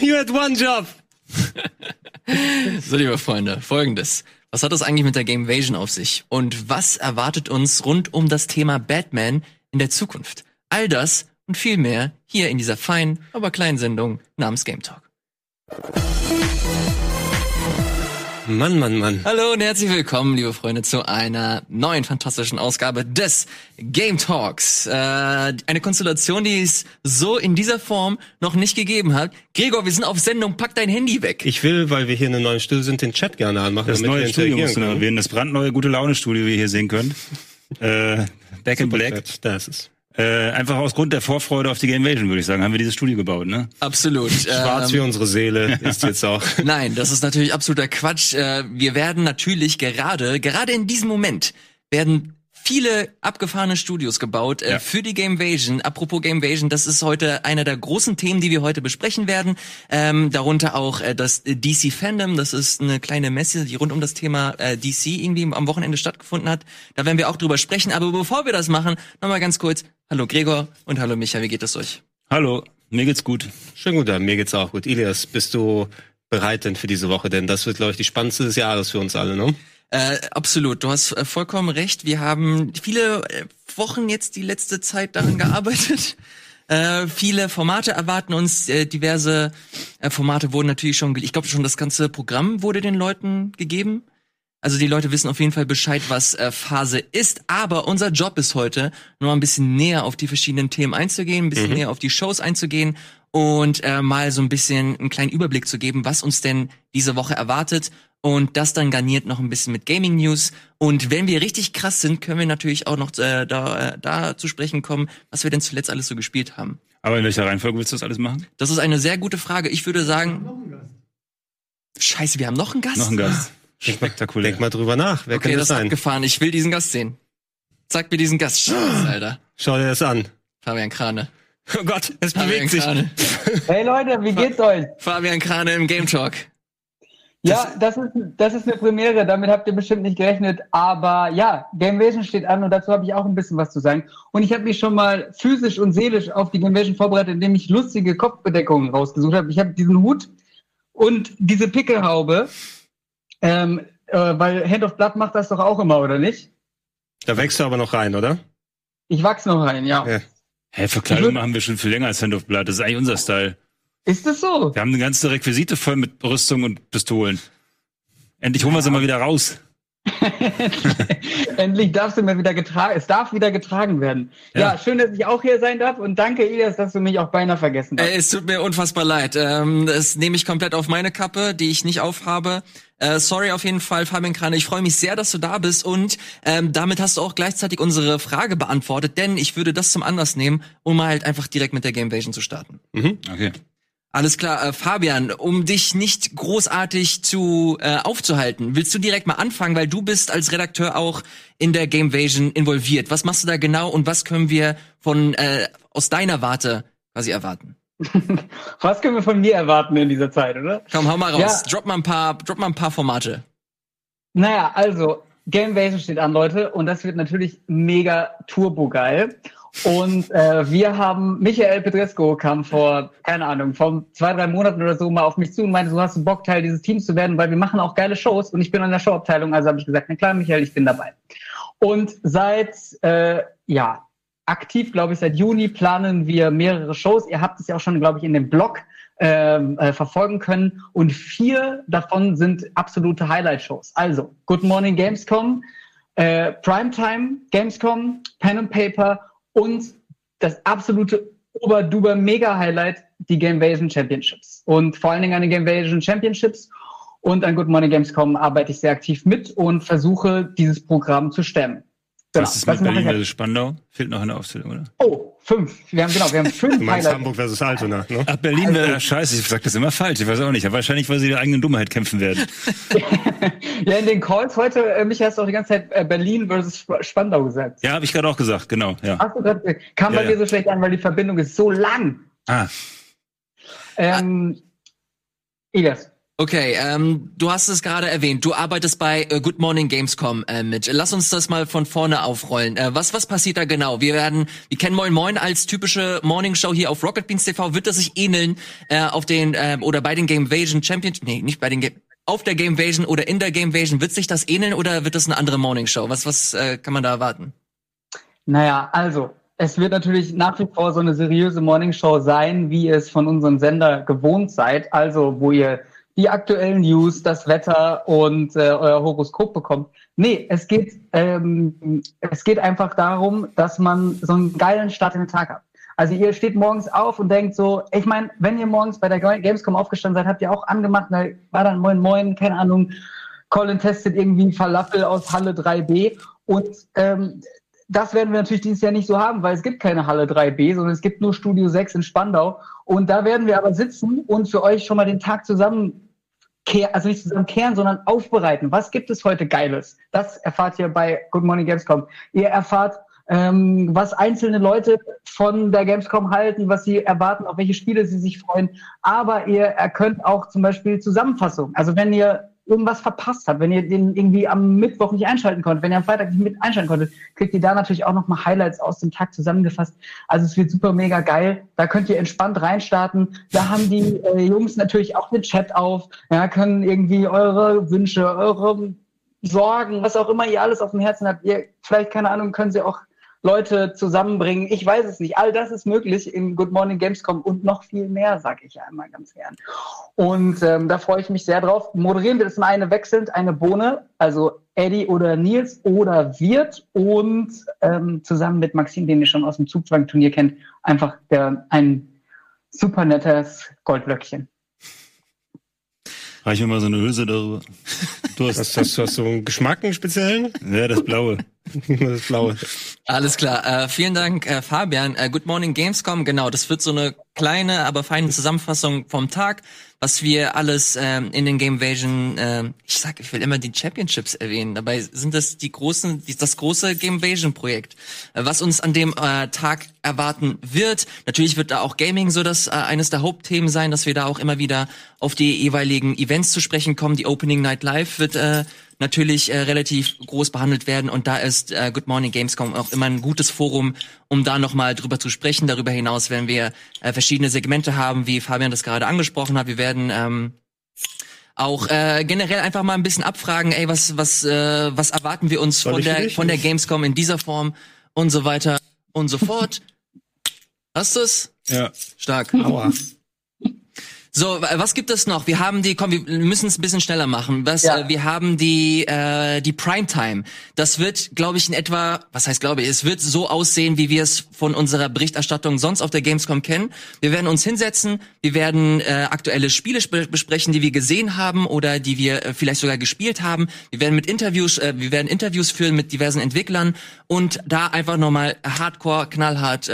You had one job. So, liebe Freunde, Folgendes. Was hat das eigentlich mit der Gamevasion auf sich? Und was erwartet uns rund um das Thema Batman in der Zukunft? All das und viel mehr hier in dieser feinen, aber kleinen Sendung namens Game Talk. Mann, Mann, Mann. Hallo und herzlich willkommen, liebe Freunde, zu einer neuen fantastischen Ausgabe des Game Talks. Eine Konstellation, die es so in dieser Form noch nicht gegeben hat. Gregor, wir sind auf Sendung, pack dein Handy weg. Ich will, weil wir hier in einem neuen Studio sind, den Chat gerne anmachen. Das neue Studio musst du erwähnen, das brandneue Gute-Laune-Studio, wie ihr hier sehen könnt. Back in Black. Da ist es. Einfach aus Grund der Vorfreude auf die Gamevasion, würde ich sagen, haben wir dieses Studio gebaut, ne? Absolut. Schwarz wie unsere Seele ist jetzt auch. Nein, das ist natürlich absoluter Quatsch. Wir werden natürlich gerade in diesem Moment, werden viele abgefahrene Studios gebaut für die Gamevasion. Apropos Gamevasion, das ist heute einer der großen Themen, die wir heute besprechen werden. Darunter auch das DC Fandom. Das ist eine kleine Messe, die rund um das Thema DC irgendwie am Wochenende stattgefunden hat. Da werden wir auch drüber sprechen. Aber bevor wir das machen, nochmal ganz kurz. Hallo Gregor und hallo Micha, wie geht es euch? Hallo, mir geht's gut. Schönen guten Abend, mir geht's auch gut. Ilyass, bist du bereit denn für diese Woche? Denn das wird, glaube ich, die spannendste des Jahres für uns alle, ne? Absolut, du hast vollkommen recht. Wir haben viele Wochen jetzt die letzte Zeit daran gearbeitet. Viele Formate erwarten uns. Diverse Formate wurden natürlich schon, ich glaube schon das ganze Programm wurde den Leuten gegeben. Also die Leute wissen auf jeden Fall Bescheid, was Phase ist. Aber unser Job ist heute, noch ein bisschen näher auf die verschiedenen Themen einzugehen, ein bisschen näher auf die Shows einzugehen und mal so ein bisschen einen kleinen Überblick zu geben, was uns denn diese Woche erwartet. Und das dann garniert noch ein bisschen mit Gaming-News. Und wenn wir richtig krass sind, können wir natürlich auch noch da zu sprechen kommen, was wir denn zuletzt alles so gespielt haben. Aber in welcher Reihenfolge willst du das alles machen? Das ist eine sehr gute Frage. Ich würde sagen... Wir haben noch einen Gast. Scheiße, wir haben noch einen Gast? Noch einen Gast. Spektakulär. Denk mal drüber nach. Wer kann das sein? Okay, das ist abgefahren. Ich will diesen Gast sehen. Zeig mir diesen Gast. Scheiße, Alter. Schau dir das an. Fabian Krane. Oh Gott, es bewegt sich. Hey Leute, wie geht's euch? Fabian Krane im Game Talk. Ja, das ist eine Premiere, damit habt ihr bestimmt nicht gerechnet, aber ja, Gamevasion steht an und dazu habe ich auch ein bisschen was zu sagen. Und ich habe mich schon mal physisch und seelisch auf die Gamevasion vorbereitet, indem ich lustige Kopfbedeckungen rausgesucht habe. Ich habe diesen Hut und diese Pickelhaube, weil Hand of Blood macht das doch auch immer, oder nicht? Da wächst du aber noch rein, oder? Ich wachse noch rein, ja. Hey, Verkleidung machen wir schon viel länger als Hand of Blood, das ist eigentlich unser Style. Ist das so? Wir haben eine ganze Requisite voll mit Rüstung und Pistolen. Endlich holen wir sie mal wieder raus. Endlich darfst du mal wieder getragen. Es darf wieder getragen werden. Ja, schön, dass ich auch hier sein darf und danke, Ilyass, dass du mich auch beinahe vergessen hast. Es tut mir unfassbar leid. Das nehme ich komplett auf meine Kappe, die ich nicht aufhabe. Sorry auf jeden Fall, Fabian Krane. Ich freue mich sehr, dass du da bist und damit hast du auch gleichzeitig unsere Frage beantwortet, denn ich würde das zum Anlass nehmen, um halt einfach direkt mit der Gamevasion zu starten. Mhm. Okay. Alles klar, Fabian, um dich nicht großartig zu aufzuhalten, willst du direkt mal anfangen, weil du bist als Redakteur auch in der Gamevasion involviert. Was machst du da genau und was können wir von aus deiner Warte quasi erwarten? Was können wir von mir erwarten in dieser Zeit, oder? Komm, hau mal raus, drop mal ein paar Formate. Naja, also, Gamevasion steht an, Leute, und das wird natürlich mega turbogeil. Und wir haben, Michael Pedresco kam vor, keine Ahnung, vor 2-3 Monaten oder so mal auf mich zu und meinte, so hast du Bock, Teil dieses Teams zu werden, weil wir machen auch geile Shows und ich bin an der Showabteilung, also habe ich gesagt, na klar, Michael, ich bin dabei. Und seit, aktiv, glaube ich, seit Juni planen wir mehrere Shows. Ihr habt es ja auch schon, glaube ich, in dem Blog verfolgen können und 4 davon sind absolute Highlight-Shows. Also, Good Morning Gamescom, Primetime Gamescom, Pen and Paper und das absolute Oberduber-Mega-Highlight, die Gamevasion Championships. Und vor allen Dingen an den Gamevasion Championships und an Good Morning Gamescom arbeite ich sehr aktiv mit und versuche, dieses Programm zu stemmen. Genau. Das ist mit Berlin versus Spandau. Fehlt noch eine Aufzählung, oder? Oh, 5. Wir haben 5 Highlights. Du meinst Hamburg versus Altona, ne? Ach, Berlin also, wäre scheiße. Ich sag das immer falsch. Ich weiß auch nicht. Aber wahrscheinlich, weil sie ihre eigenen Dummheit kämpfen werden. Ja, in den Calls heute, Micha, hast du auch die ganze Zeit Berlin versus Spandau gesagt. Ja, habe ich gerade auch gesagt, genau. Ja. Ach so, grad, kam bei mir so schlecht an, weil die Verbindung ist so lang. Ah. Ilyass. Okay, du hast es gerade erwähnt. Du arbeitest bei Good Morning Gamescom mit. Lass uns das mal von vorne aufrollen. Was passiert da genau? Wir kennen Moin Moin als typische Morning Show hier auf Rocket Beans TV. Wird das sich ähneln auf den oder bei den Gamevasion Championship? Nee, nicht bei den auf der Gamevasion oder in der Gamevasion. Wird sich das ähneln oder wird das eine andere Morning Show? Was kann man da erwarten? Naja, also es wird natürlich nach wie vor so eine seriöse Morning Show sein, wie ihr es von unserem Sender gewohnt seid. Also wo ihr die aktuellen News, das Wetter und euer Horoskop bekommt. Nee, es geht einfach darum, dass man so einen geilen Start in den Tag hat. Also ihr steht morgens auf und denkt so, ich meine, wenn ihr morgens bei der Gamescom aufgestanden seid, habt ihr auch angemacht, da war dann Moin Moin, keine Ahnung, Colin testet irgendwie einen Falafel aus Halle 3B und das werden wir natürlich dieses Jahr nicht so haben, weil es gibt keine Halle 3B, sondern es gibt nur Studio 6 in Spandau. Und da werden wir aber sitzen und für euch schon mal den Tag nicht zusammenkehren, sondern aufbereiten. Was gibt es heute Geiles? Das erfahrt ihr bei Good Morning Gamescom. Ihr erfahrt, was einzelne Leute von der Gamescom halten, was sie erwarten, auf welche Spiele sie sich freuen. Aber ihr erkönnt auch zum Beispiel Zusammenfassungen. Also wenn ihr irgendwas verpasst habt, wenn ihr den irgendwie am Mittwoch nicht einschalten konntet, wenn ihr am Freitag nicht mit einschalten konntet, kriegt ihr da natürlich auch nochmal Highlights aus dem Tag zusammengefasst. Also es wird super mega geil. Da könnt ihr entspannt reinstarten. Da haben die Jungs natürlich auch den Chat auf. Ja, können irgendwie eure Wünsche, eure Sorgen, was auch immer ihr alles auf dem Herzen habt. Ihr, vielleicht, keine Ahnung, können sie auch Leute zusammenbringen. Ich weiß es nicht. All das ist möglich in Good Morning Gamescom und noch viel mehr, sage ich einmal ganz gern. Und da freue ich mich sehr drauf. Moderieren wir das mal eine wechselnd, eine Bohne, also Eddie oder Nils oder Wirt und zusammen mit Maxim, den ihr schon aus dem Zugzwang-Turnier kennt, einfach ein super nettes Goldlöckchen. Reich mir mal so eine Hülse darüber. Du hast so einen Geschmack, einen speziellen? Ja, das Blaue. Das Blaue. Alles klar. Vielen Dank, Fabian. Good Morning Gamescom, genau. Das wird so eine kleine, aber feine Zusammenfassung vom Tag, was wir alles in den Gamevasion, ich will immer die Championships erwähnen. Dabei sind das das große Gamevasion-Projekt, was uns an dem Tag erwarten wird. Natürlich wird da auch Gaming so das eines der Hauptthemen sein, dass wir da auch immer wieder auf die jeweiligen Events zu sprechen kommen. Die Opening Night Live wird natürlich relativ groß behandelt werden und da ist Good Morning Gamescom auch immer ein gutes Forum, um da nochmal drüber zu sprechen. Darüber hinaus werden wir verschiedene Segmente haben, wie Fabian das gerade angesprochen hat. Wir werden auch generell einfach mal ein bisschen abfragen, was erwarten wir uns von der Gamescom in dieser Form und so weiter und so fort. Hast du's? Ja. Stark. Aua. So, was gibt es noch? Wir müssen es ein bisschen schneller machen. Wir haben die Primetime. Das wird, glaube ich, es wird so aussehen, wie wir es von unserer Berichterstattung sonst auf der Gamescom kennen. Wir werden uns hinsetzen, wir werden aktuelle Spiele besprechen, die wir gesehen haben oder die wir vielleicht sogar gespielt haben. Wir werden Interviews führen mit diversen Entwicklern und da einfach nochmal hardcore, knallhart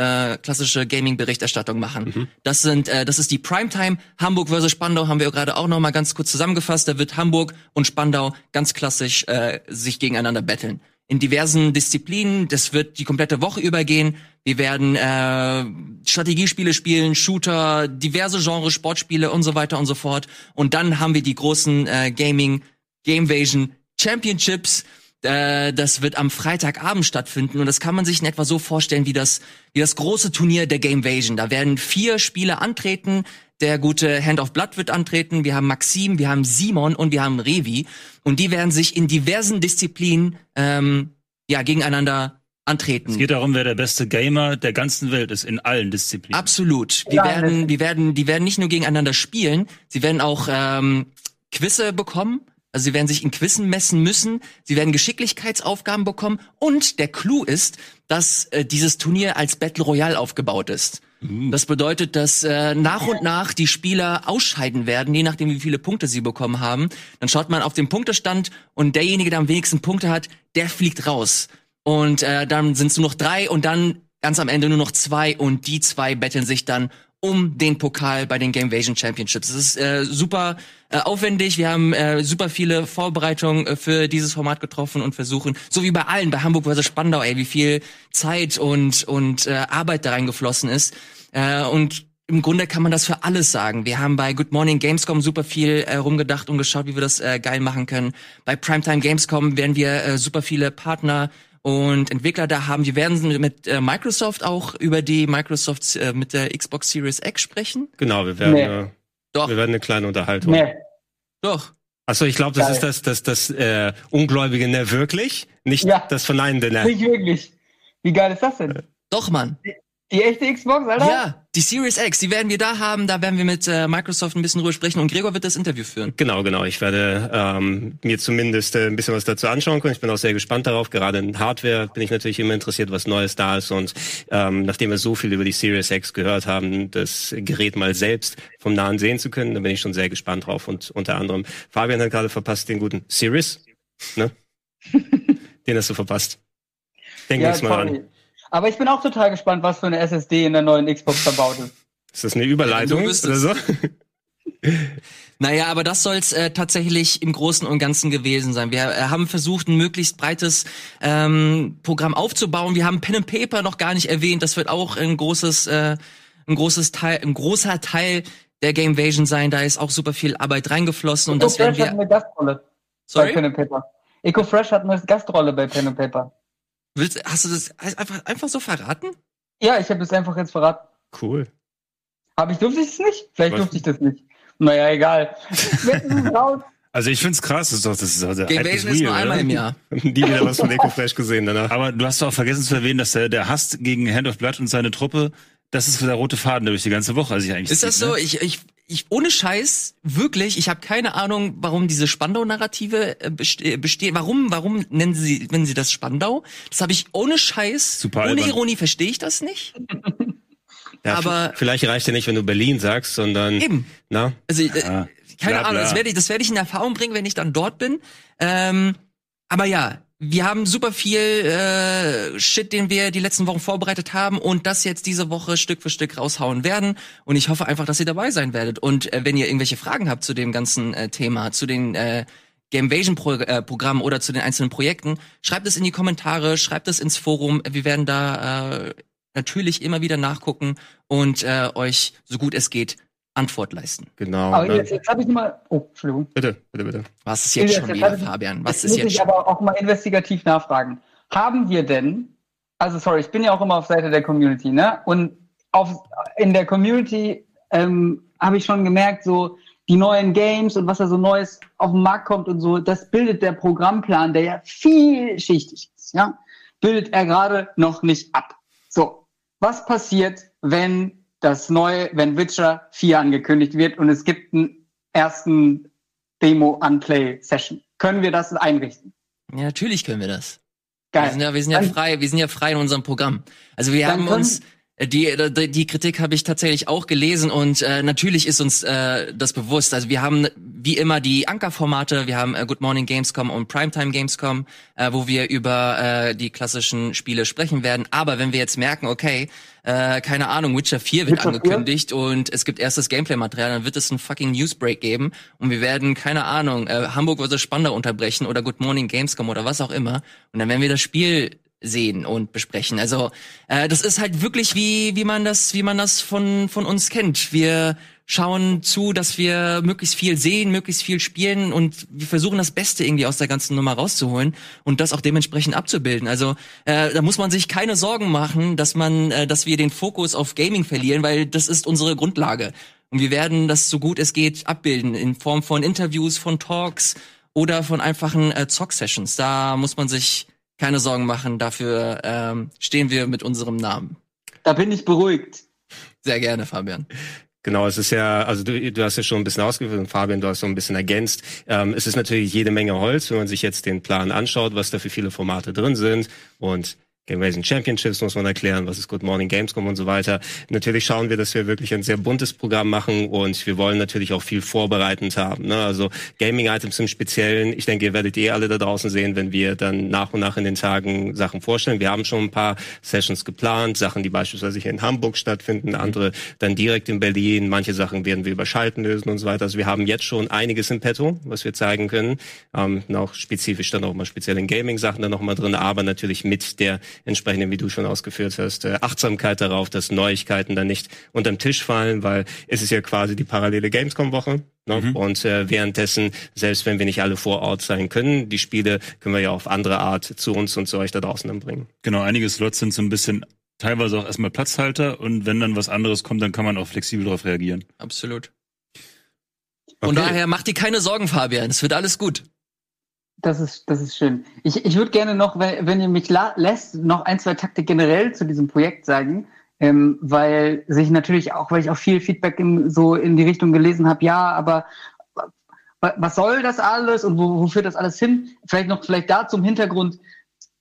klassische Gaming-Berichterstattung machen. Mhm. Das ist die Primetime. Hamburg versus Spandau haben wir gerade auch noch mal ganz kurz zusammengefasst. Da wird Hamburg und Spandau ganz klassisch sich gegeneinander battlen. In diversen Disziplinen, das wird die komplette Woche übergehen. Wir werden Strategiespiele spielen, Shooter, diverse Genres, Sportspiele und so weiter und so fort. Und dann haben wir die großen Gamevasion Championships. Das wird am Freitagabend stattfinden und das kann man sich in etwa so vorstellen wie das große Turnier der Gamevasion. Da werden 4 Spieler antreten. Der gute Hand of Blood wird antreten. Wir haben Maxim, wir haben Simon und wir haben Revi. Und die werden sich in diversen Disziplinen gegeneinander antreten. Es geht darum, wer der beste Gamer der ganzen Welt ist, in allen Disziplinen. Absolut. Die werden nicht nur gegeneinander spielen, sie werden auch Quizze bekommen. Also sie werden sich in Quizzen messen müssen, sie werden Geschicklichkeitsaufgaben bekommen und der Clou ist, dass dieses Turnier als Battle Royale aufgebaut ist. Das bedeutet, dass nach und nach die Spieler ausscheiden werden, je nachdem, wie viele Punkte sie bekommen haben. Dann schaut man auf den Punktestand und derjenige, der am wenigsten Punkte hat, der fliegt raus. Und dann sind es nur noch 3 und dann ganz am Ende nur noch 2 und die 2 betteln sich dann um den Pokal bei den Gamevasion Championships. Das ist super aufwendig. Wir haben super viele Vorbereitungen für dieses Format getroffen und versuchen, so wie bei allen, bei Hamburg vs. Spandau, wie viel Zeit und Arbeit da reingeflossen ist. Und Im Grunde kann man das für alles sagen. Wir haben bei Good Morning Gamescom super viel rumgedacht und geschaut, wie wir das geil machen können. Bei Primetime Gamescom werden wir super viele Partner und Entwickler da haben. Wir werden mit Microsoft auch über die Microsoft mit der Xbox Series X sprechen. Genau, wir werden, wir werden eine kleine Unterhaltung. Nee. Doch. Achso, ich glaube, das ist das Ungläubige, ne, wirklich? Nicht das Verneinende, ne? Nicht wirklich. Wie geil ist das denn? Doch, Mann. Die echte Xbox, Alter? Ja, die Series X, die werden wir da haben. Da werden wir mit Microsoft ein bisschen drüber sprechen und Gregor wird das Interview führen. Genau. Ich werde mir zumindest ein bisschen was dazu anschauen können. Ich bin auch sehr gespannt darauf. Gerade in Hardware bin ich natürlich immer interessiert, was Neues da ist. Und nachdem wir so viel über die Series X gehört haben, das Gerät mal selbst vom Nahen sehen zu können, da bin ich schon sehr gespannt drauf. Und unter anderem, Fabian hat gerade verpasst den guten Series, ne? Den hast du verpasst. Denk nichts mal an. Aber ich bin auch total gespannt, was für eine SSD in der neuen Xbox verbaut ist. Ist das eine Überleitung oder so? Naja, aber das soll's tatsächlich im Großen und Ganzen gewesen sein. Wir haben versucht, ein möglichst breites Programm aufzubauen. Wir haben Pen and Paper noch gar nicht erwähnt. Das wird auch ein großer Teil der Gamevasion sein. Da ist auch super viel Arbeit reingeflossen. Und das werden wir... hatten eine Gastrolle bei Pen and Paper. EcoFresh hat eine Gastrolle bei Pen and Paper. Hast du das einfach so verraten? Ja, ich habe das einfach jetzt verraten. Cool. Durfte ich es nicht? Vielleicht durfte ich das nicht. Naja, egal. Also ich find's krass, das ist Gamevasion ist nur einmal im Jahr. Nie wieder was von EcoFlash gesehen danach. Aber du hast doch auch vergessen zu erwähnen, dass der Hass gegen Hand of Blood und seine Truppe, das ist der rote Faden, der durch die ganze Woche. Also ist das so? Ne? Ich ohne Scheiß, wirklich, ich habe keine Ahnung, warum diese Spandau-Narrative besteht. Warum nennen sie das Spandau? Das habe ich ohne Scheiß, ohne Ironie verstehe ich das nicht. Ja, aber vielleicht reicht ja nicht, wenn du Berlin sagst, sondern eben. Na? Also keine Ahnung, das werde ich in Erfahrung bringen, wenn ich dann dort bin. Aber ja, wir haben super viel Shit, den wir die letzten Wochen vorbereitet haben und das jetzt diese Woche Stück für Stück raushauen werden. Und ich hoffe einfach, dass ihr dabei sein werdet. Und wenn ihr irgendwelche Fragen habt zu dem ganzen Thema, zu den Gamevasion-Programmen oder zu den einzelnen Projekten, schreibt es in die Kommentare, schreibt es ins Forum. Wir werden da natürlich immer wieder nachgucken und euch, so gut es geht, Antwort leisten. Genau. Aber jetzt habe ich mal. Oh, Entschuldigung. Bitte. Was ist jetzt schon wieder, Fabian? Was ist jetzt? Muss ich aber auch mal investigativ nachfragen. Haben wir denn? Also sorry, ich bin ja auch immer auf Seite der Community, ne? Und in der Community habe ich schon gemerkt, so die neuen Games und was da so Neues auf den Markt kommt und so, das bildet der Programmplan, der ja vielschichtig ist, ja, bildet er gerade noch nicht ab. So, was passiert, wenn Witcher 4 angekündigt wird und es gibt einen ersten Demo-Unplay-Session. Können wir das einrichten? Ja, natürlich können wir das. Geil. Wir sind ja frei in unserem Programm. Also wir haben uns, die Kritik habe ich tatsächlich auch gelesen und natürlich ist uns das bewusst. Also wir haben wie immer die Ankerformate, wir haben Good Morning Gamescom und Primetime Gamescom, wo wir über die klassischen Spiele sprechen werden. Aber wenn wir jetzt merken, okay, keine Ahnung, Witcher 4 wird angekündigt und es gibt erstes Gameplay-Material, dann wird es einen fucking Newsbreak geben und wir werden, keine Ahnung, Hamburg vs. Spandau unterbrechen oder Good Morning Gamescom oder was auch immer. Und dann werden wir das Spiel sehen und besprechen. Also das ist halt wirklich wie man das von uns kennt. Wir schauen zu, dass wir möglichst viel sehen, möglichst viel spielen und wir versuchen das Beste irgendwie aus der ganzen Nummer rauszuholen und das auch dementsprechend abzubilden. Also da muss man sich keine Sorgen machen, dass wir den Fokus auf Gaming verlieren, weil das ist unsere Grundlage. Und wir werden das so gut es geht abbilden in Form von Interviews, von Talks oder von einfachen Zock-Sessions. Da muss man sich keine Sorgen machen, dafür stehen wir mit unserem Namen. Da bin ich beruhigt. Sehr gerne, Fabian. Genau, es ist ja, also du hast ja schon ein bisschen ausgeführt und Fabian, du hast so ein bisschen ergänzt. Es ist natürlich jede Menge Holz, wenn man sich jetzt den Plan anschaut, was da für viele Formate drin sind und Gamevasion Championships muss man erklären, was ist Good Morning Gamescom und so weiter. Natürlich schauen wir, dass wir wirklich ein sehr buntes Programm machen und wir wollen natürlich auch viel vorbereitend haben, ne? Also Gaming-Items im Speziellen. Ich denke, ihr werdet alle da draußen sehen, wenn wir dann nach und nach in den Tagen Sachen vorstellen. Wir haben schon ein paar Sessions geplant, Sachen, die beispielsweise hier in Hamburg stattfinden, andere dann direkt in Berlin. Manche Sachen werden wir über Schalten lösen und so weiter. Also wir haben jetzt schon einiges in petto, was wir zeigen können. Auch speziell in Gaming-Sachen dann nochmal drin, aber natürlich mit der entsprechende, wie du schon ausgeführt hast, Achtsamkeit darauf, dass Neuigkeiten dann nicht unterm Tisch fallen, weil es ist ja quasi die parallele Gamescom-Woche. Ne? Mhm. Und währenddessen, selbst wenn wir nicht alle vor Ort sein können, die Spiele können wir ja auf andere Art zu uns und zu euch da draußen dann bringen. Genau, einige Slots sind so ein bisschen teilweise auch erstmal Platzhalter und wenn dann was anderes kommt, dann kann man auch flexibel darauf reagieren. Absolut. Okay. Und daher mach dir keine Sorgen, Fabian, es wird alles gut. Das ist schön. Ich würde gerne noch, wenn ihr mich lässt, noch ein, zwei Takte generell zu diesem Projekt sagen, weil sich natürlich auch, weil ich auch viel Feedback in die Richtung gelesen habe, ja, aber was soll das alles und wo führt das alles hin? Vielleicht da zum Hintergrund,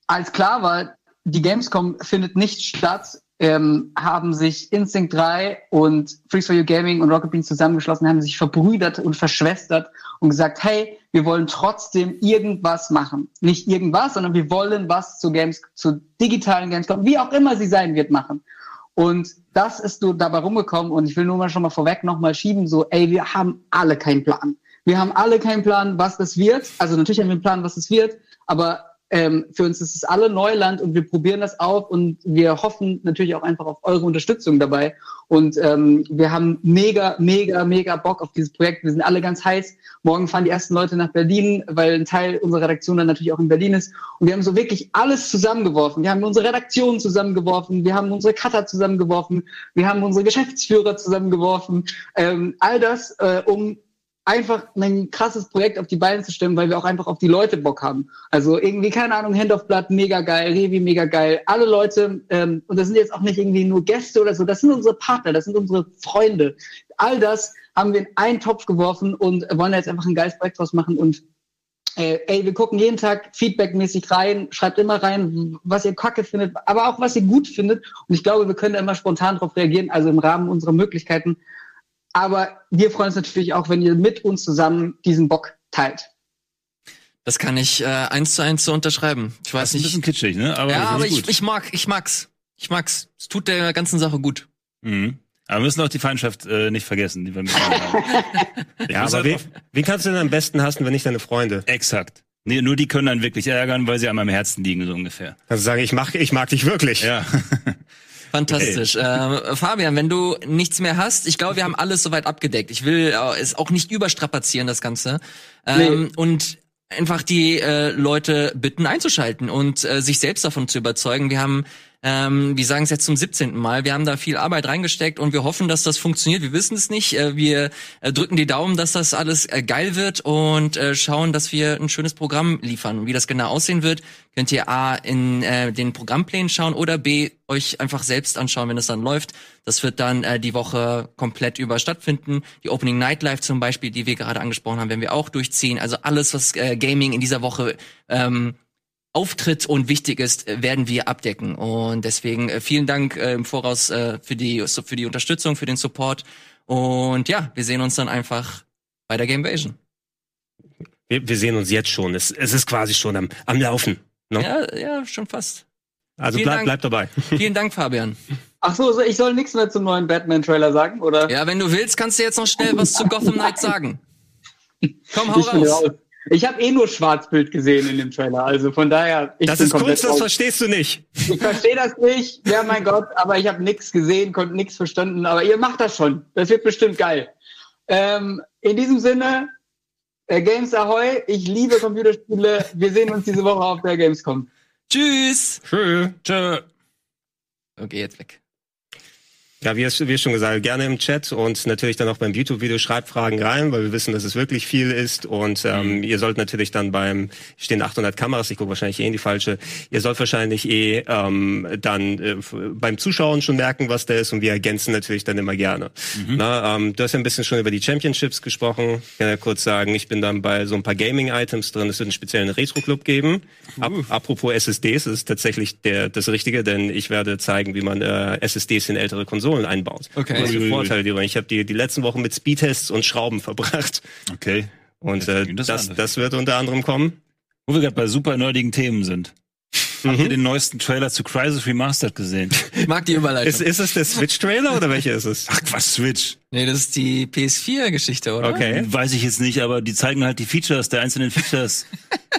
als klar war, die Gamescom findet nicht statt, haben sich Instinct 3 und Freeze For You Gaming und Rocket Beans zusammengeschlossen, haben sich verbrüdert und verschwestert und gesagt, hey, wir wollen trotzdem irgendwas machen. Nicht irgendwas, sondern wir wollen was zu digitalen Gamescom, wie auch immer sie sein wird, machen. Und das ist so dabei rumgekommen und ich will nur mal schon mal vorweg nochmal schieben, so, ey, wir haben alle keinen Plan. Wir haben alle keinen Plan, was das wird. Also natürlich haben wir einen Plan, was es wird, aber für uns ist es alle Neuland und wir probieren das auf und wir hoffen natürlich auch einfach auf eure Unterstützung dabei und wir haben mega, mega, mega Bock auf dieses Projekt. Wir sind alle ganz heiß. Morgen fahren die ersten Leute nach Berlin, weil ein Teil unserer Redaktion dann natürlich auch in Berlin ist und wir haben so wirklich alles zusammengeworfen. Wir haben unsere Redaktion zusammengeworfen, wir haben unsere Cutter zusammengeworfen, wir haben unsere Geschäftsführer zusammengeworfen, all das, um einfach ein krasses Projekt auf die Beine zu stemmen, weil wir auch einfach auf die Leute Bock haben. Also irgendwie, keine Ahnung, Hand of Blood, mega geil, Revi, mega geil. Alle Leute, und das sind jetzt auch nicht irgendwie nur Gäste oder so, das sind unsere Partner, das sind unsere Freunde. All das haben wir in einen Topf geworfen und wollen jetzt einfach ein geiles Projekt draus machen und wir gucken jeden Tag feedbackmäßig rein, schreibt immer rein, was ihr kacke findet, aber auch was ihr gut findet und ich glaube, wir können da immer spontan drauf reagieren, also im Rahmen unserer Möglichkeiten. Aber wir freuen uns natürlich auch, wenn ihr mit uns zusammen diesen Bock teilt. Das kann ich 1:1 so unterschreiben. Ich weiß nicht. Das ist ein bisschen kitschig, ne? Aber ja, aber ich mag's. Es tut der ganzen Sache gut. Mhm. Aber wir müssen auch die Feindschaft nicht vergessen, die wir mit haben. Ja, aber halt wie kannst du denn am besten hassen, wenn nicht deine Freunde? Exakt. Nee, nur die können dann wirklich ärgern, weil sie an meinem Herzen liegen, so ungefähr. Also sage ich mag dich wirklich. Ja. Fantastisch. Okay. Fabian, wenn du nichts mehr hast, ich glaube, wir haben alles soweit abgedeckt. Ich will es auch nicht überstrapazieren, das Ganze. Nee. Und einfach die Leute bitten, einzuschalten und sich selbst davon zu überzeugen. Wir haben, wir sagen es jetzt zum 17. Mal, wir haben da viel Arbeit reingesteckt und wir hoffen, dass das funktioniert. Wir wissen es nicht. Wir drücken die Daumen, dass das alles geil wird und schauen, dass wir ein schönes Programm liefern. Wie das genau aussehen wird, könnt ihr A, in den Programmplänen schauen oder B, euch einfach selbst anschauen, wenn es dann läuft. Das wird dann die Woche komplett über stattfinden. Die Opening Night Live zum Beispiel, die wir gerade angesprochen haben, werden wir auch durchziehen. Also alles, was Gaming in dieser Woche auftritt und wichtig ist, werden wir abdecken. Und deswegen vielen Dank im Voraus für die Unterstützung, für den Support. Und ja, wir sehen uns dann einfach bei der Gamevasion. Wir sehen uns jetzt schon. Es ist quasi schon am Laufen. No? Ja, schon fast. Also bleib dabei. Vielen Dank, Fabian. Ach so, ich soll nichts mehr zum neuen Batman-Trailer sagen, oder? Ja, wenn du willst, kannst du jetzt noch schnell was zu Gotham Knights sagen. Komm, hau raus. Ich habe nur Schwarzbild gesehen in dem Trailer, also von daher... Das ist kurz, das verstehst du nicht. Ich verstehe das nicht, ja mein Gott, aber ich habe nichts gesehen, konnte nichts verstanden, aber ihr macht das schon, das wird bestimmt geil. In diesem Sinne, Games Ahoy, ich liebe Computerspiele, wir sehen uns diese Woche auf der Gamescom. Tschüss! Tschö. Okay, jetzt weg. Ja, wie schon gesagt, gerne im Chat und natürlich dann auch beim YouTube-Video schreibt Fragen rein, weil wir wissen, dass es wirklich viel ist und ihr sollt natürlich dann beim, stehen 800 Kameras, ich gucke wahrscheinlich eh in die falsche, ihr sollt wahrscheinlich dann beim Zuschauen schon merken, was da ist und wir ergänzen natürlich dann immer gerne. Mhm. Na, du hast ja ein bisschen schon über die Championships gesprochen, ich kann ja kurz sagen, ich bin dann bei so ein paar Gaming-Items drin, es wird einen speziellen Retro-Club geben. Apropos SSDs, das ist tatsächlich das Richtige, denn ich werde zeigen, wie man SSDs in ältere Konsolen einbaut. Okay. Das sind Vorteile, ich habe die letzten Wochen mit Speedtests und Schrauben verbracht. Okay. Und das wird unter anderem kommen. Wo wir gerade bei super nerdigen Themen sind. Habt ihr den neuesten Trailer zu Crysis Remastered gesehen? Ich mag die Überleitung. Ist es der Switch-Trailer oder welcher ist es? Ach, was, Switch? Nee, das ist die PS4-Geschichte, oder? Okay. Weiß ich jetzt nicht, aber die zeigen halt die Features der einzelnen Features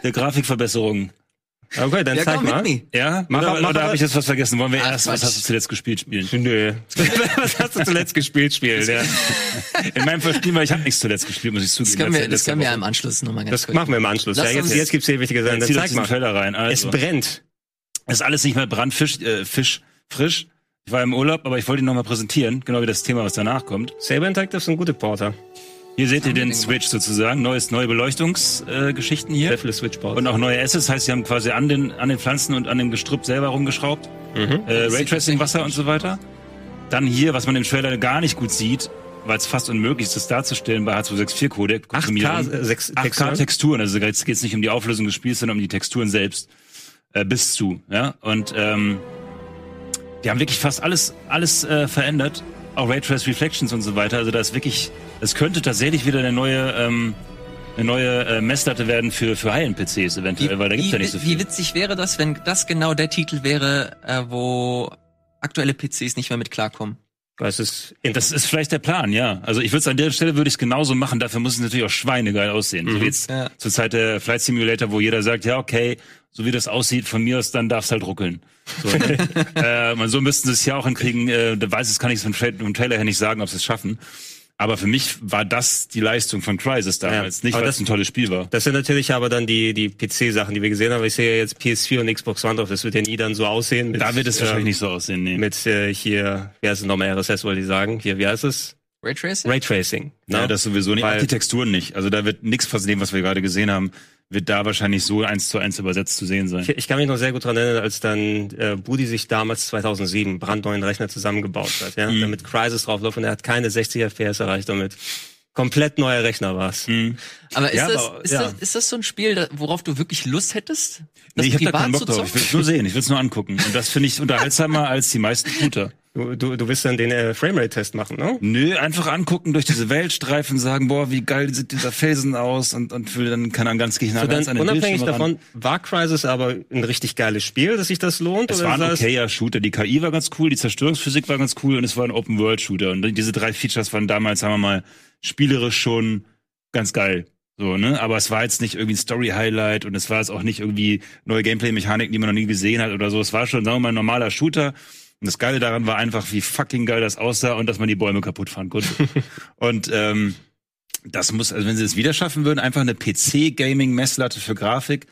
der Grafikverbesserungen. Okay, dann zeig mal. Ja, oder habe ich jetzt was vergessen? Wollen wir erst, was hast du zuletzt gespielt, spielen? Nö. Was hast du zuletzt gespielt, spielen? Ja. In meinem Fall spielen, weil ich habe nichts zuletzt gespielt, muss ich zugeben. Das können wir im Anschluss nochmal ganz kurz. Das machen wir im Anschluss. Ja, jetzt gibt's hier wichtige Sachen. Dann zeig mal. Rein, also. Es brennt. Ist alles nicht mehr brandfisch, frisch. Ich war im Urlaub, aber ich wollte ihn nochmal präsentieren. Genau wie das Thema, was danach kommt. Saber Interactive sind gute Porter. Hier seht ihr den Switch sozusagen, neue Beleuchtungsgeschichten hier. Sehr viele Switchboards. Und auch neue Assets, heißt, sie haben quasi an den Pflanzen und an dem Gestrüpp selber rumgeschraubt. Mhm. Raytracing, Wasser und so weiter. Dann hier, was man im Trailer gar nicht gut sieht, weil es fast unmöglich ist, das darzustellen bei H264-Codec. 8K-Texturen, also jetzt geht es nicht um die Auflösung des Spiels, sondern um die Texturen selbst. Bis zu, ja. Und die haben wirklich fast alles verändert. Auch Raytrace Reflections und so weiter. Also da ist wirklich, es könnte tatsächlich wieder eine neue Messlatte werden für High-End-PCs eventuell, weil da gibt's ja nicht so viel. Wie witzig wäre das, wenn das genau der Titel wäre, wo aktuelle PCs nicht mehr mit klarkommen? Das ist vielleicht der Plan, ja. Also ich würde es an der Stelle genauso machen. Dafür muss es natürlich auch schweinegeil aussehen. Mhm. So wie jetzt zur Zeit der Flight Simulator, wo jeder sagt, ja okay, so wie das aussieht, von mir aus, dann darf's halt ruckeln. So, so müssten sie es ja auch hinkriegen. Da weiß ich, kann ich es vom Trailer her nicht sagen, ob sie es schaffen. Aber für mich war das die Leistung von Crysis damals. Ja, nicht, weil das ein tolles Spiel war. Das sind natürlich aber dann die PC-Sachen, die wir gesehen haben. Ich sehe ja jetzt PS4 und Xbox One drauf. Das wird ja nie dann so aussehen. Da wird es wahrscheinlich nicht so aussehen, nee. Mit hier, wie heißt es nochmal, RSS wollte ich sagen. Hier, wie heißt es? Raytracing? Raytracing. Ja, das sowieso nicht. Weil die Texturen nicht. Also da wird nichts von dem, was wir gerade gesehen haben, wird da wahrscheinlich so 1:1 übersetzt zu sehen sein. Ich kann mich noch sehr gut dran erinnern, als dann Budi sich damals 2007 brandneuen Rechner zusammengebaut hat, ja, damit Crysis draufläuft, und er hat keine 60 FPS erreicht damit. Komplett neuer Rechner war's. Mhm. Aber ist das so ein Spiel, worauf du wirklich Lust hättest? Nee, ich hab da keinen Bock drauf. Ich will's nur sehen, ich will's nur angucken. Und das finde ich unterhaltsamer als die meisten Shooter. Du willst dann den Framerate-Test machen, ne? Nö, einfach angucken, durch diese Welt streifen, sagen, boah, wie geil sieht dieser Felsen aus, und will dann, kann dann ganz genau an den unabhängig davon, war Crysis aber ein richtig geiles Spiel, dass sich das lohnt? Es war ein okayer Shooter. Die KI war ganz cool, die Zerstörungsphysik war ganz cool, und es war ein Open-World-Shooter. Und diese drei Features waren damals, sagen wir mal, spielerisch schon ganz geil. So, ne? Aber es war jetzt nicht irgendwie ein Story-Highlight, und es war jetzt auch nicht irgendwie neue Gameplay-Mechaniken, die man noch nie gesehen hat oder so. Es war schon, sagen wir mal, ein normaler Shooter. Und das Geile daran war einfach, wie fucking geil das aussah und dass man die Bäume kaputt fahren konnte. Und das muss, also wenn sie es wieder schaffen würden, einfach eine PC-Gaming-Messlatte für Grafik,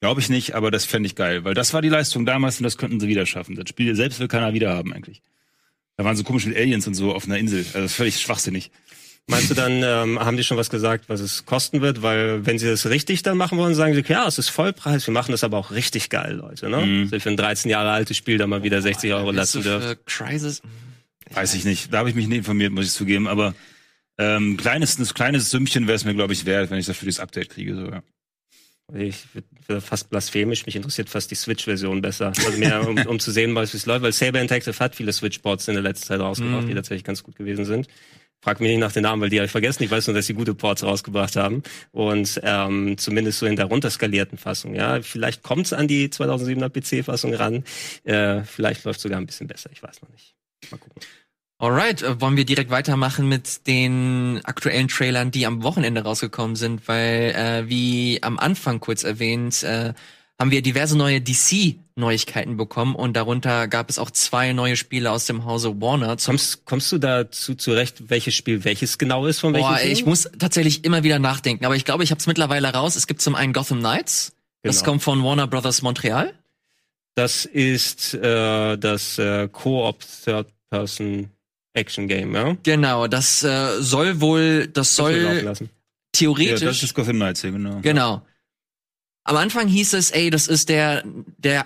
glaube ich nicht, aber das fände ich geil. Weil das war die Leistung damals, und das könnten sie wieder schaffen. Das Spiel selbst will keiner wieder haben eigentlich. Da waren so komische Aliens und so auf einer Insel. Also völlig schwachsinnig. Meinst du dann, haben die schon was gesagt, was es kosten wird? Weil wenn sie das richtig dann machen wollen, sagen sie, ja, es ist Vollpreis, wir machen das aber auch richtig geil, Leute. Ne? Mhm. Also für ein 13 Jahre altes Spiel dann mal wieder 60 Euro lassen dürfen. Crysis? Weiß ich nicht. Da habe ich mich nicht informiert, muss ich zugeben. Aber kleines Sümmchen wäre es mir, glaube ich, wert, wenn ich dafür das Update kriege sogar. Ich bin fast blasphemisch, mich interessiert fast die Switch-Version besser. Also mehr, um zu sehen, wie es läuft, weil Saber Interactive hat viele Switchboards in der letzten Zeit rausgebracht, die tatsächlich ganz gut gewesen sind. Frag mich nicht nach den Namen, weil die habe ich vergessen. Ich weiß nur, dass sie gute Ports rausgebracht haben. Und zumindest so in der runterskalierten Fassung. Ja, vielleicht kommt es an die 2007er PC-Fassung ran. Vielleicht läuft es sogar ein bisschen besser. Ich weiß noch nicht. Mal gucken. Alright, wollen wir direkt weitermachen mit den aktuellen Trailern, die am Wochenende rausgekommen sind. Weil, wie am Anfang kurz erwähnt, haben wir diverse neue DC-Neuigkeiten bekommen, und darunter gab es auch 2 neue Spiele aus dem Hause Warner. Kommst du dazu zurecht, welches Spiel welches genau ist von welchem Team? Ich muss tatsächlich immer wieder nachdenken, aber ich glaube, ich habe es mittlerweile raus. Es gibt zum einen Gotham Knights, das kommt von Warner Brothers Montreal. Das ist das Co-op Third-Person-Action-Game, ja? Genau, das soll theoretisch... Ja, das ist Gotham Knights, genau. Genau. Ja. Am Anfang hieß es, das ist der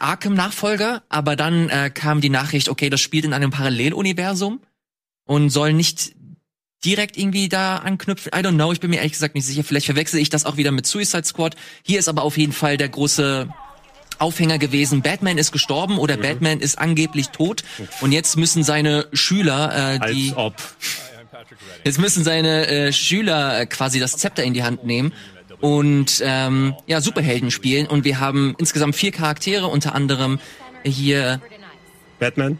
Arkham-Nachfolger, aber dann kam die Nachricht, okay, das spielt in einem Paralleluniversum und soll nicht direkt irgendwie da anknüpfen. I don't know, ich bin mir ehrlich gesagt nicht sicher. Vielleicht verwechsel ich das auch wieder mit Suicide Squad. Hier ist aber auf jeden Fall der große Aufhänger gewesen. Batman ist gestorben, oder Batman ist angeblich tot, und jetzt müssen seine Schüler, quasi das Zepter in die Hand nehmen und Superhelden spielen, und wir haben insgesamt 4 Charaktere, unter anderem hier Batman?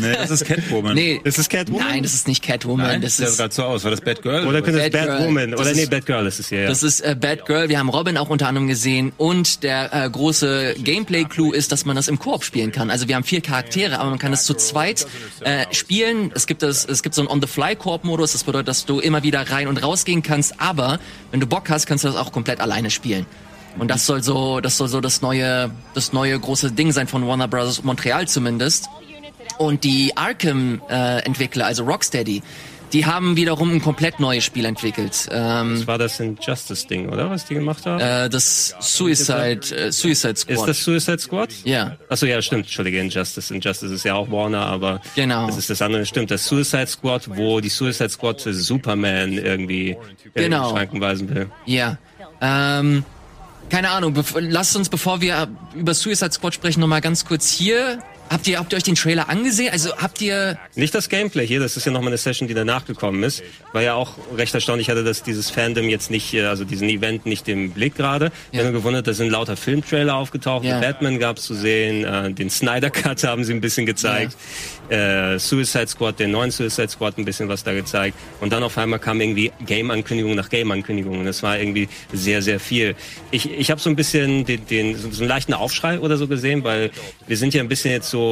Nee, das ist Catwoman. Nee. Ist das Catwoman? Nein, das ist nicht Catwoman. Nein, das sieht gerade so aus. War das Batgirl? Oder könnte das Batwoman? Oder nee, Batgirl ist es hier, ja. Das ist Batgirl. Wir haben Robin auch unter anderem gesehen. Und der große Gameplay-Clou ist, dass man das im Koop spielen kann. Also wir haben 4 Charaktere, aber man kann das zu zweit spielen. Es gibt so einen On-the-Fly-Koop-Modus. Das bedeutet, dass du immer wieder rein und raus gehen kannst. Aber wenn du Bock hast, kannst du das auch komplett alleine spielen. Und das soll so das neue große Ding sein von Warner Brothers Montreal zumindest. Und die Arkham-Entwickler, also Rocksteady, die haben wiederum ein komplett neues Spiel entwickelt. Das war das Injustice-Ding, oder? Was die gemacht haben? Das Suicide Squad. Ist das Suicide Squad? Ja. Achso, ja, stimmt. Entschuldige, Injustice ist ja auch Warner, aber genau. Das ist das andere. Stimmt, das Suicide Squad, wo die Suicide Squad Superman irgendwie in die Schranken weisen will. Ja. Keine Ahnung, lasst uns, bevor wir über Suicide Squad sprechen, nochmal ganz kurz hier. Habt ihr euch den Trailer angesehen? Also habt ihr... Nicht das Gameplay hier, das ist ja nochmal eine Session, die danach gekommen ist. War ja auch recht erstaunlich, hatte, dass dieses Fandom jetzt nicht, also diesen Event nicht im Blick gerade. Ja. Ich habe mir gewundert, da sind lauter Filmtrailer aufgetaucht. Ja. Batman gab es zu sehen, den Snyder Cut haben sie ein bisschen gezeigt. Ja. Suicide Squad, den neuen Suicide Squad, ein bisschen was da gezeigt. Und dann auf einmal kam irgendwie Game-Ankündigung nach Game-Ankündigung. Und das war irgendwie sehr, sehr viel. Ich habe so ein bisschen so einen leichten Aufschrei oder so gesehen, weil wir sind ja ein bisschen jetzt so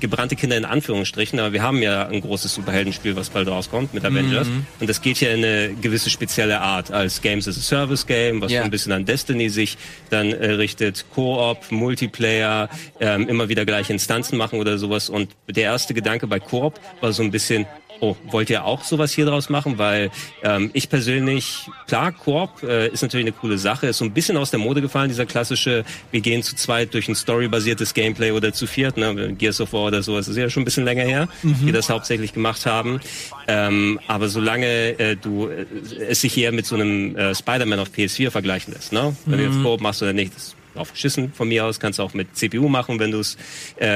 gebrannte Kinder in Anführungsstrichen, aber wir haben ja ein großes Superheldenspiel, was bald rauskommt mit Avengers. Und das geht ja in eine gewisse spezielle Art als Games-as-a-Service-Game, was so ein bisschen an Destiny sich dann richtet, Koop, Multiplayer, immer wieder gleiche Instanzen machen oder sowas. Und der erste Gedanke bei Koop war so ein bisschen... Oh, wollt ihr auch sowas hier draus machen? Weil ich persönlich, klar, Koop ist natürlich eine coole Sache, ist so ein bisschen aus der Mode gefallen, dieser klassische, wir gehen zu zweit durch ein storybasiertes Gameplay oder zu viert, ne, Gears of War oder sowas, ist ja schon ein bisschen länger her, die das hauptsächlich gemacht haben. Aber solange es sich eher mit so einem Spider-Man auf PS4 vergleichen lässt, ne? Wenn du jetzt Koop machst oder nicht, das aufgeschissen von mir aus, kannst du auch mit CPU machen, wenn du es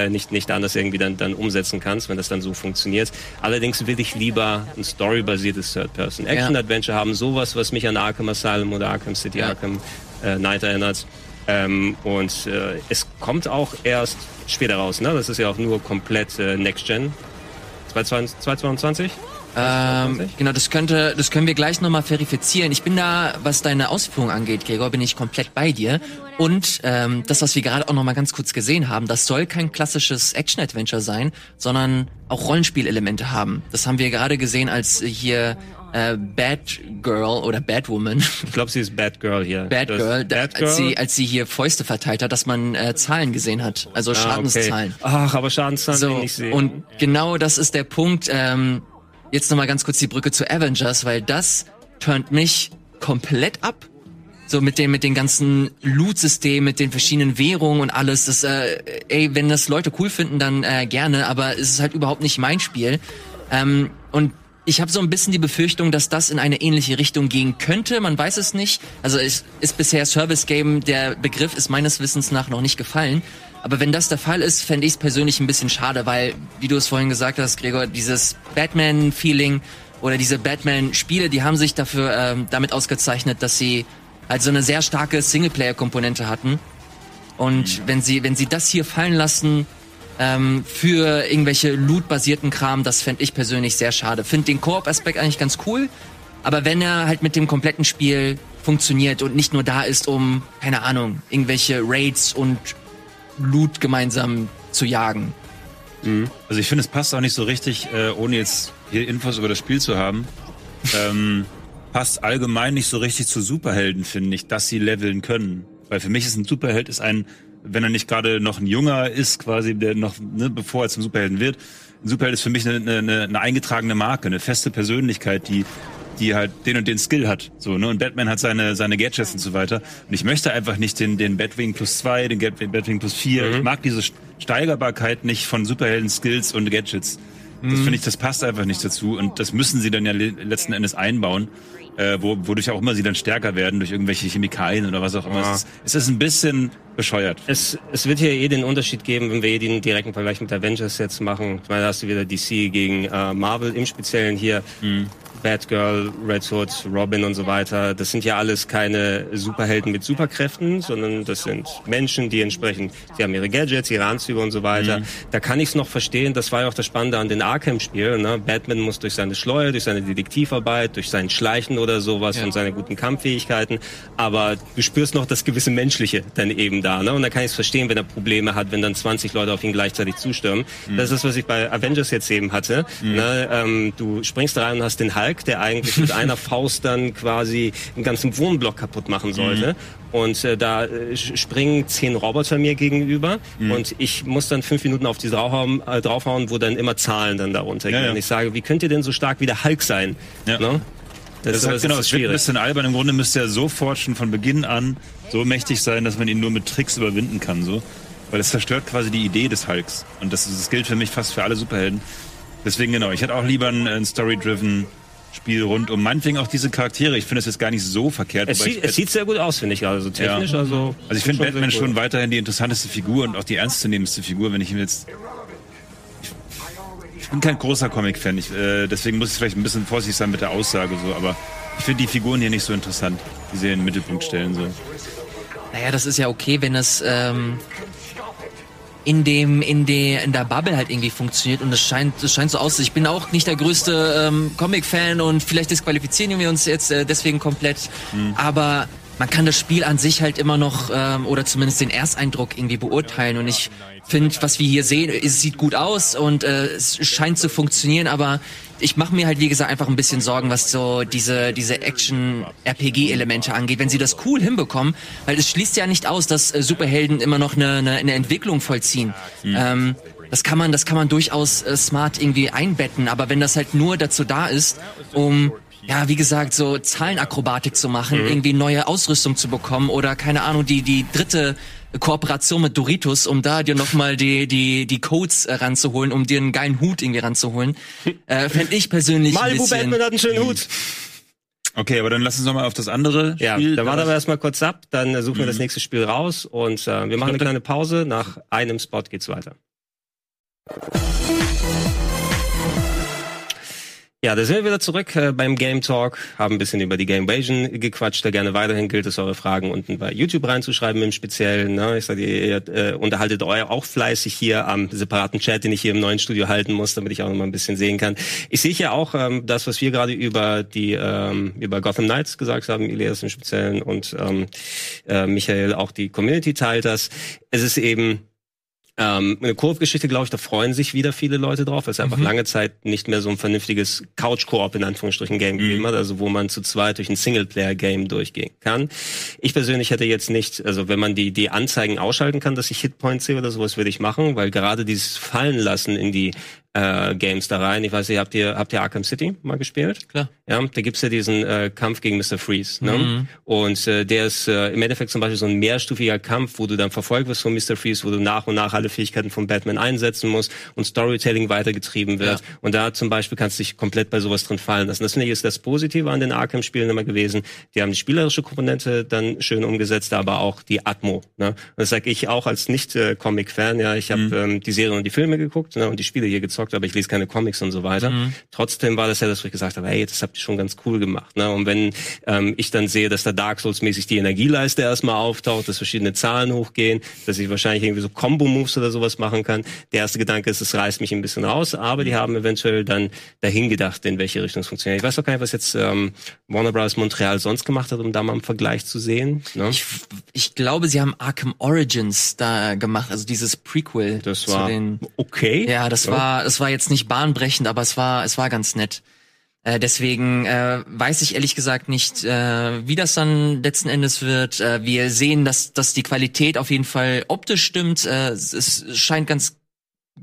nicht anders irgendwie dann umsetzen kannst, wenn das dann so funktioniert. Allerdings will ich lieber ein storybasiertes Third-Person-Action-Adventure haben, sowas, was mich an Arkham Asylum oder Arkham City, Arkham Knight erinnert. Und es kommt auch erst später raus, ne? Das ist ja auch nur komplett Next-Gen. 2022? Genau, das können wir gleich nochmal verifizieren. Ich bin da, was deine Ausführung angeht, Gregor, bin ich komplett bei dir. Und das, was wir gerade auch nochmal ganz kurz gesehen haben, das soll kein klassisches Action-Adventure sein, sondern auch Rollenspielelemente haben. Das haben wir gerade gesehen, als hier Batgirl oder Batwoman. Ich glaube, sie ist Batgirl hier. Batgirl, als sie hier Fäuste verteilt hat, dass man Zahlen gesehen hat, also Schadenszahlen. Okay. Ach, aber Schadenszahlen so, will ich nicht sehen. Und genau das ist der Punkt. Jetzt nochmal ganz kurz die Brücke zu Avengers, weil das turnt mich komplett ab. So mit den ganzen Loot-Systemen, mit den verschiedenen Währungen und alles. Das, wenn das Leute cool finden, dann gerne, aber es ist halt überhaupt nicht mein Spiel. Und ich habe so ein bisschen die Befürchtung, dass das in eine ähnliche Richtung gehen könnte. Man weiß es nicht. Also es ist bisher Service-Game, der Begriff ist meines Wissens nach noch nicht gefallen. Aber wenn das der Fall ist, fände ich es persönlich ein bisschen schade, weil, wie du es vorhin gesagt hast, Gregor, dieses Batman-Feeling oder diese Batman-Spiele, die haben sich dafür damit ausgezeichnet, dass sie halt so eine sehr starke Singleplayer-Komponente hatten. Und wenn sie das hier fallen lassen für irgendwelche Loot-basierten Kram, das fände ich persönlich sehr schade. Finde den Koop-Aspekt eigentlich ganz cool, aber wenn er halt mit dem kompletten Spiel funktioniert und nicht nur da ist, um, keine Ahnung, irgendwelche Raids und Loot gemeinsam zu jagen. Also ich finde, es passt auch nicht so richtig, ohne jetzt hier Infos über das Spiel zu haben, passt allgemein nicht so richtig zu Superhelden, finde ich, dass sie leveln können. Weil für mich ist ein Superheld, wenn er nicht gerade noch ein Junger ist, quasi, der noch, ne, bevor er zum Superhelden wird, ein Superheld ist für mich eine eingetragene Marke, eine feste Persönlichkeit, die halt den und den Skill hat, so, ne, und Batman hat seine Gadgets und so weiter, und ich möchte einfach nicht den Batwing plus 2, den Batwing plus 4, ich mag diese Steigerbarkeit nicht von Superhelden-Skills und Gadgets, das finde ich, das passt einfach nicht dazu, und das müssen sie dann ja letzten Endes einbauen, wodurch auch immer sie dann stärker werden, durch irgendwelche Chemikalien oder was auch immer. Ja. Es ist ein bisschen bescheuert. Es wird hier den Unterschied geben, wenn wir den direkten Vergleich mit Avengers jetzt machen. Ich meine, da hast du wieder DC gegen Marvel im Speziellen hier. Batgirl, Red Hood, Robin und so weiter, das sind ja alles keine Superhelden mit Superkräften, sondern das sind Menschen, die entsprechend, sie haben ihre Gadgets, ihre Anzüge und so weiter. Mhm. Da kann ich es noch verstehen, das war ja auch das Spannende an den Arkham-Spielen. Ne? Batman muss durch seine Schleue, durch seine Detektivarbeit, durch sein Schleichen oder sowas und seine guten Kampffähigkeiten, aber du spürst noch das gewisse Menschliche dann eben da. Ne? Und da kann ich es verstehen, wenn er Probleme hat, wenn dann 20 Leute auf ihn gleichzeitig zustürmen. Mhm. Das ist, was ich bei Avengers jetzt eben hatte. Mhm. Ne? Du springst da rein und hast den Hulk, der eigentlich mit einer Faust dann quasi einen ganzen Wohnblock kaputt machen sollte. Mhm. Und da springen 10 Roboter mir gegenüber und ich muss dann 5 Minuten auf die draufhauen, wo dann immer Zahlen dann darunter gehen. Ja, ja. Und ich sage, wie könnt ihr denn so stark wie der Hulk sein? Ja. Ne? Das wird ein bisschen albern. Im Grunde müsste er sofort schon von Beginn an so mächtig sein, dass man ihn nur mit Tricks überwinden kann. So. Weil das zerstört quasi die Idee des Hulks. Und das gilt für mich fast für alle Superhelden. Deswegen genau, ich hätte auch lieber ein Story-driven Spiel rund um meinetwegen auch diese Charaktere. Ich finde es jetzt gar nicht so verkehrt. Es sieht sehr gut aus, finde ich, also technisch. Ja. Also ich finde Batman schon weiterhin die interessanteste Figur und auch die ernstzunehmendste Figur, wenn ich ihm jetzt... Ich bin kein großer Comic-Fan, deswegen muss ich vielleicht ein bisschen vorsichtig sein mit der Aussage, so, aber ich finde die Figuren hier nicht so interessant, die sie in den Mittelpunkt stellen. So. Naja, das ist ja okay, wenn es... in der Bubble halt irgendwie funktioniert und das scheint so auszusehen. Ich bin auch nicht der größte Comic-Fan und vielleicht disqualifizieren wir uns jetzt deswegen komplett, aber man kann das Spiel an sich halt immer noch oder zumindest den Ersteindruck irgendwie beurteilen und ich finde, was wir hier sehen, es sieht gut aus und es scheint zu funktionieren, aber ich mache mir halt, wie gesagt, einfach ein bisschen Sorgen, was so diese Action-RPG-Elemente angeht, wenn sie das cool hinbekommen, weil es schließt ja nicht aus, dass Superhelden immer noch eine Entwicklung vollziehen. Mhm. Das kann man durchaus smart irgendwie einbetten, aber wenn das halt nur dazu da ist, um... Ja, wie gesagt, so Zahlenakrobatik zu machen, irgendwie neue Ausrüstung zu bekommen oder, keine Ahnung, die dritte Kooperation mit Doritos, um da dir nochmal die Codes ranzuholen, um dir einen geilen Hut irgendwie ranzuholen. Fände ich persönlich Malibu ein bisschen... Malibu Batman hat einen schönen Hut. Okay, aber dann lass uns nochmal auf das andere Spiel... Ja, da warten wir erstmal kurz ab, dann suchen wir das nächste Spiel raus und wir machen eine kleine Pause. Nach einem Spot geht's weiter. Ja, da sind wir wieder zurück beim Game Talk, haben ein bisschen über die Gamevasion gequatscht, da gerne weiterhin gilt es, eure Fragen unten bei YouTube reinzuschreiben im Speziellen. Ne? Ich sage, ihr unterhaltet euch auch fleißig hier am separaten Chat, den ich hier im neuen Studio halten muss, damit ich auch nochmal ein bisschen sehen kann. Ich sehe hier auch das, was wir gerade über Gotham Knights gesagt haben, Ilyass im Speziellen und Michael, auch die Community teilt das. Es ist eben... eine Koop-Geschichte, glaube ich, da freuen sich wieder viele Leute drauf, weil es einfach lange Zeit nicht mehr so ein vernünftiges Couch-Koop in Anführungsstrichen Game gegeben hat, also wo man zu zweit durch ein Singleplayer-Game durchgehen kann. Ich persönlich hätte jetzt nicht, also wenn man die Anzeigen ausschalten kann, dass ich Hitpoints sehe oder sowas, würde ich machen, weil gerade dieses Fallenlassen in die Games da rein. Ich weiß nicht, habt ihr Arkham City mal gespielt? Klar. Ja, da gibt's ja diesen Kampf gegen Mr. Freeze. Ne? Mhm. Und der ist im Endeffekt zum Beispiel so ein mehrstufiger Kampf, wo du dann verfolgt wirst von Mr. Freeze, wo du nach und nach alle Fähigkeiten von Batman einsetzen musst und Storytelling weitergetrieben wird. Ja. Und da zum Beispiel kannst du dich komplett bei sowas drin fallen lassen. Das finde ich ist das Positive an den Arkham-Spielen immer gewesen. Die haben die spielerische Komponente dann schön umgesetzt, aber auch die Atmo. Ne? Und das sage ich auch als Nicht-Comic-Fan. Ja, ich habe die Serien und die Filme geguckt, ne, und die Spiele hier gezockt, aber ich lese keine Comics und so weiter. Trotzdem war das ja das, wo ich gesagt habe, hey, das habt ihr schon ganz cool gemacht. Ne? Und wenn ich dann sehe, dass da Dark Souls-mäßig die Energieleiste erstmal auftaucht, dass verschiedene Zahlen hochgehen, dass ich wahrscheinlich irgendwie so Combo-Moves oder sowas machen kann. Der erste Gedanke ist, es reißt mich ein bisschen raus, aber die haben eventuell dann dahin gedacht, in welche Richtung es funktioniert. Ich weiß auch gar nicht, was jetzt Warner Brothers Montreal sonst gemacht hat, um da mal einen Vergleich zu sehen. Ne? Ich glaube, sie haben Arkham Origins da gemacht, also dieses Prequel. Das war okay. Ja, Es war jetzt nicht bahnbrechend, aber es war ganz nett. Deswegen weiß ich ehrlich gesagt nicht, wie das dann letzten Endes wird. Wir sehen, dass die Qualität auf jeden Fall optisch stimmt. Es scheint ganz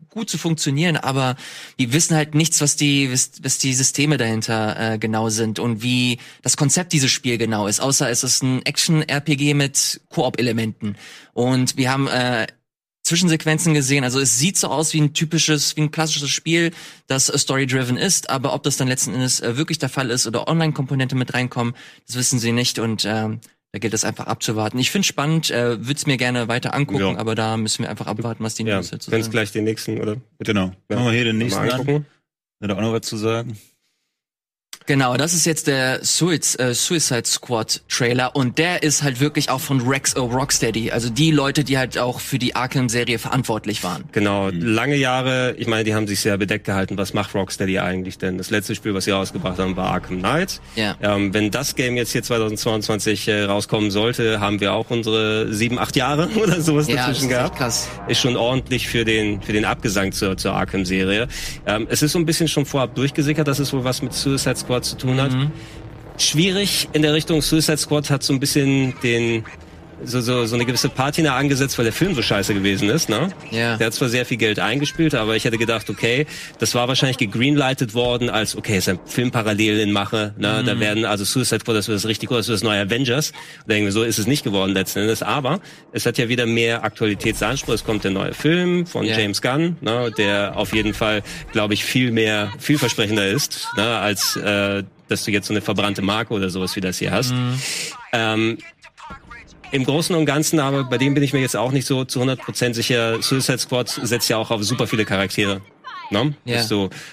gut zu funktionieren, aber wir wissen halt nichts, was die Systeme dahinter genau sind und wie das Konzept dieses Spiels genau ist. Außer es ist ein Action-RPG mit Koop-Elementen. Und wir haben Zwischensequenzen gesehen, also es sieht so aus wie ein klassisches Spiel, das story-driven ist, aber ob das dann letzten Endes wirklich der Fall ist oder Online-Komponente mit reinkommen, das wissen sie nicht und da gilt es einfach abzuwarten. Ich find's spannend, würd's mir gerne weiter angucken, aber da müssen wir einfach abwarten, was die News dazu sagen. Wenn's gleich den nächsten, oder? Genau. Machen wir hier den nächsten an. Will da auch noch was zu sagen? Genau, das ist jetzt der Suicide Squad Trailer und der ist halt wirklich auch von Rocksteady, also die Leute, die halt auch für die Arkham-Serie verantwortlich waren. Genau, lange Jahre, ich meine, die haben sich sehr bedeckt gehalten, was macht Rocksteady eigentlich denn? Das letzte Spiel, was sie rausgebracht haben, war Arkham Knight. Ja. Wenn das Game jetzt hier 2022 rauskommen sollte, haben wir auch unsere 7-8 Jahre oder sowas dazwischen gehabt. Krass. Ist schon ordentlich für den Abgesang zur Arkham-Serie. Es ist so ein bisschen schon vorab durchgesickert, dass es wohl was mit Suicide Squad zu tun hat. Mhm. Schwierig in der Richtung. Suicide Squad hat so ein bisschen so eine gewisse Patina angesetzt, weil der Film so scheiße gewesen ist, ne? Yeah. Der hat zwar sehr viel Geld eingespielt, aber ich hätte gedacht, okay, das war wahrscheinlich gegreenlightet worden als, okay, ist ein Film parallel in Mache, ne? Mm. Da werden, also Suicide Squad, das wird das richtig cool, das wird das neue Avengers. Und irgendwie so ist es nicht geworden letzten Endes, aber es hat ja wieder mehr Aktualitätsanspruch. Es kommt der neue Film von James Gunn, ne? Der auf jeden Fall, glaube ich, vielversprechender ist, ne? Als, dass du jetzt so eine verbrannte Marke oder sowas wie das hier hast. Mm. Im Großen und Ganzen, aber bei dem bin ich mir jetzt auch nicht so zu 100% sicher. Suicide Squad setzt ja auch auf super viele Charaktere. Ne? Yeah.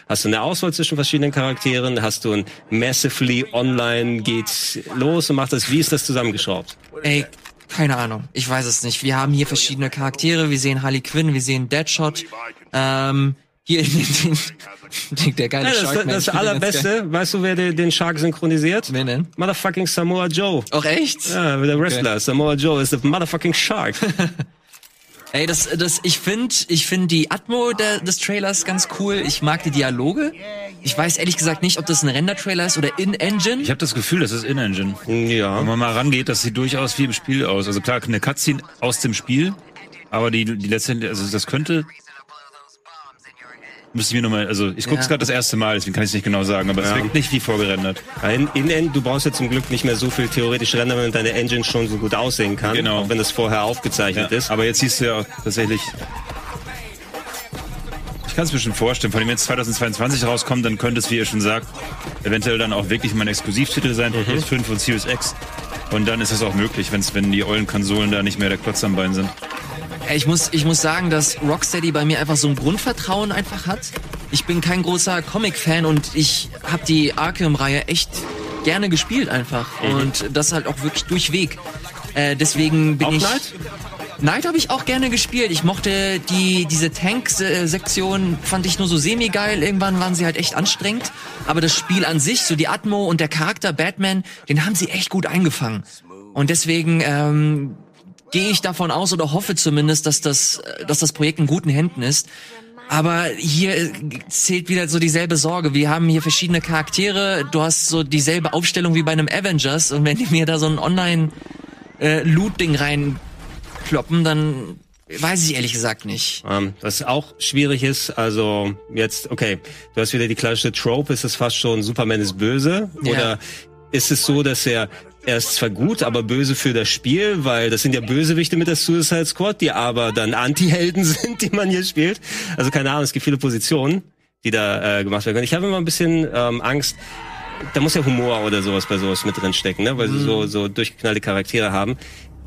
Hast du eine Auswahl zwischen verschiedenen Charakteren? Hast du ein massively online, geht's los und macht das? Wie ist das zusammengeschraubt? Ey, keine Ahnung. Ich weiß es nicht. Wir haben hier verschiedene Charaktere. Wir sehen Harley Quinn, wir sehen Deadshot. Hier der geile Shark-Man. Das allerbeste, weißt du, wer den Shark synchronisiert? Wer denn? Motherfucking Samoa Joe. Auch echt? Ja, der Wrestler. Okay. Samoa Joe ist der motherfucking Shark. Ey, ich finde die Atmo des Trailers ganz cool. Ich mag die Dialoge. Ich weiß ehrlich gesagt nicht, ob das ein Render-Trailer ist oder In-Engine. Ich habe das Gefühl, das ist In-Engine. Ja. Wenn man mal rangeht, das sieht durchaus wie im Spiel aus. Also klar, eine Cutscene aus dem Spiel, aber die letztendlich, also das könnte... Müsste ich mir nochmal, also ich guck's gerade das erste Mal, deswegen kann ich es nicht genau sagen, aber es wirkt nicht wie vorgerendert. Du brauchst ja zum Glück nicht mehr so viel theoretisch rendern, wenn deine Engine schon so gut aussehen kann, genau. Auch wenn das vorher aufgezeichnet ist. Aber jetzt siehst du ja tatsächlich... Ich kann es mir schon vorstellen, vor allem wenn es 2022 rauskommt, dann könnte es, wie ihr schon sagt, eventuell dann auch wirklich mal ein Exklusivtitel sein für PS5 und Series X. Und dann ist das auch möglich, wenn die ollen Konsolen da nicht mehr der Klotz am Bein sind. Ich muss sagen, dass Rocksteady bei mir einfach so ein Grundvertrauen einfach hat. Ich bin kein großer Comic-Fan und ich habe die Arkham-Reihe echt gerne gespielt einfach. Und das halt auch wirklich durchweg. Deswegen bin ich... Knight habe ich auch gerne gespielt. Ich mochte diese Tank-Sektion, fand ich nur so semi-geil. Irgendwann waren sie halt echt anstrengend. Aber das Spiel an sich, so die Atmo und der Charakter Batman, den haben sie echt gut eingefangen. Und deswegen... gehe ich davon aus oder hoffe zumindest, dass das Projekt in guten Händen ist. Aber hier zählt wieder so dieselbe Sorge. Wir haben hier verschiedene Charaktere. Du hast so dieselbe Aufstellung wie bei einem Avengers. Und wenn die mir da so ein Online-Loot-Ding reinkloppen, dann weiß ich ehrlich gesagt nicht. Was auch schwierig ist, also jetzt, okay, du hast wieder die klassische Trope, ist es fast schon, Superman ist böse? Ja. Oder ist es so, dass er ist zwar gut, aber böse für das Spiel, weil das sind ja Bösewichte mit der Suicide Squad, die aber dann Anti-Helden sind, die man hier spielt. Also keine Ahnung, es gibt viele Positionen, die da gemacht werden können. Ich habe immer ein bisschen Angst, da muss ja Humor oder sowas bei sowas mit drin stecken, ne? Weil sie so durchgeknallte Charaktere haben.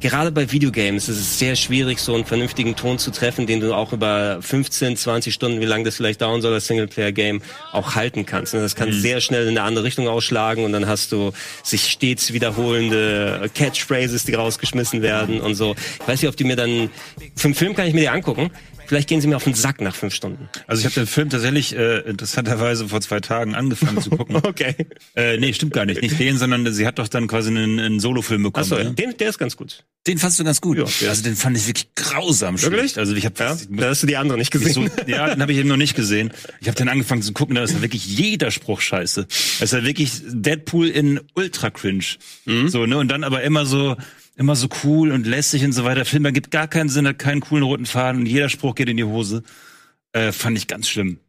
Gerade bei Videogames ist es sehr schwierig, so einen vernünftigen Ton zu treffen, den du auch über 15, 20 Stunden, wie lange das vielleicht dauern soll, das Singleplayer-Game, auch halten kannst. Das kann sehr schnell in eine andere Richtung ausschlagen und dann hast du sich stets wiederholende Catchphrases, die rausgeschmissen werden und so. Ich weiß nicht, ob die mir dann... Für den Film kann ich mir die angucken. Vielleicht gehen sie mir auf den Sack nach 5 Stunden. Also ich habe den Film tatsächlich interessanterweise vor 2 Tagen angefangen zu gucken. Okay. Nee, stimmt gar nicht. Nicht den, sondern sie hat doch dann quasi einen Solo-Film bekommen. Achso, ja? Der ist ganz gut. Den fandst du ganz gut? Ja. Also den fand ich wirklich grausam schlecht. Wirklich? Also ich habe da hast du die anderen nicht gesehen. Den habe ich eben noch nicht gesehen. Ich habe dann angefangen zu gucken, da ist ja wirklich jeder Spruch scheiße. Das ist ja wirklich Deadpool in Ultra-Cringe. Mhm. So, ne? Und dann aber immer so cool und lässig und so weiter. Film ergibt gar keinen Sinn, hat keinen coolen roten Faden und jeder Spruch geht in die Hose. Fand ich ganz schlimm.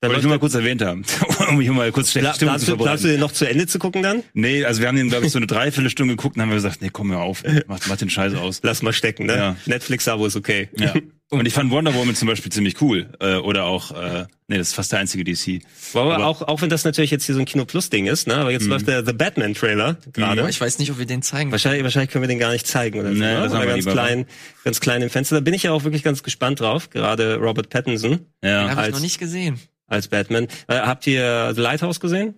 Da wollte ich nur mal kurz erwähnt haben. Um mich mal kurz schlechte Stimmung zu verbreiten. Hast du den noch zu Ende zu gucken dann? Nee, also wir haben den, glaube ich, so eine Dreiviertelstunde geguckt und haben wir gesagt, nee, komm, hör auf, mach den Scheiß aus. Lass mal stecken, ne? Ja. Netflix-Abo ist okay. Ja. Und ich fand Wonder Woman zum Beispiel ziemlich cool. Oder auch, das ist fast der einzige DC. Aber auch wenn das natürlich jetzt hier so ein Kino-Plus-Ding ist, ne? Aber jetzt läuft der The Batman-Trailer gerade. Ich weiß nicht, ob wir den zeigen. Wahrscheinlich können wir den gar nicht zeigen. Oder so, nee, das haben wir ganz klein im Fenster. Da bin ich ja auch wirklich ganz gespannt drauf. Gerade Robert Pattinson. Ja. Den habe ich noch nicht gesehen. Als Batman. Habt ihr The Lighthouse gesehen?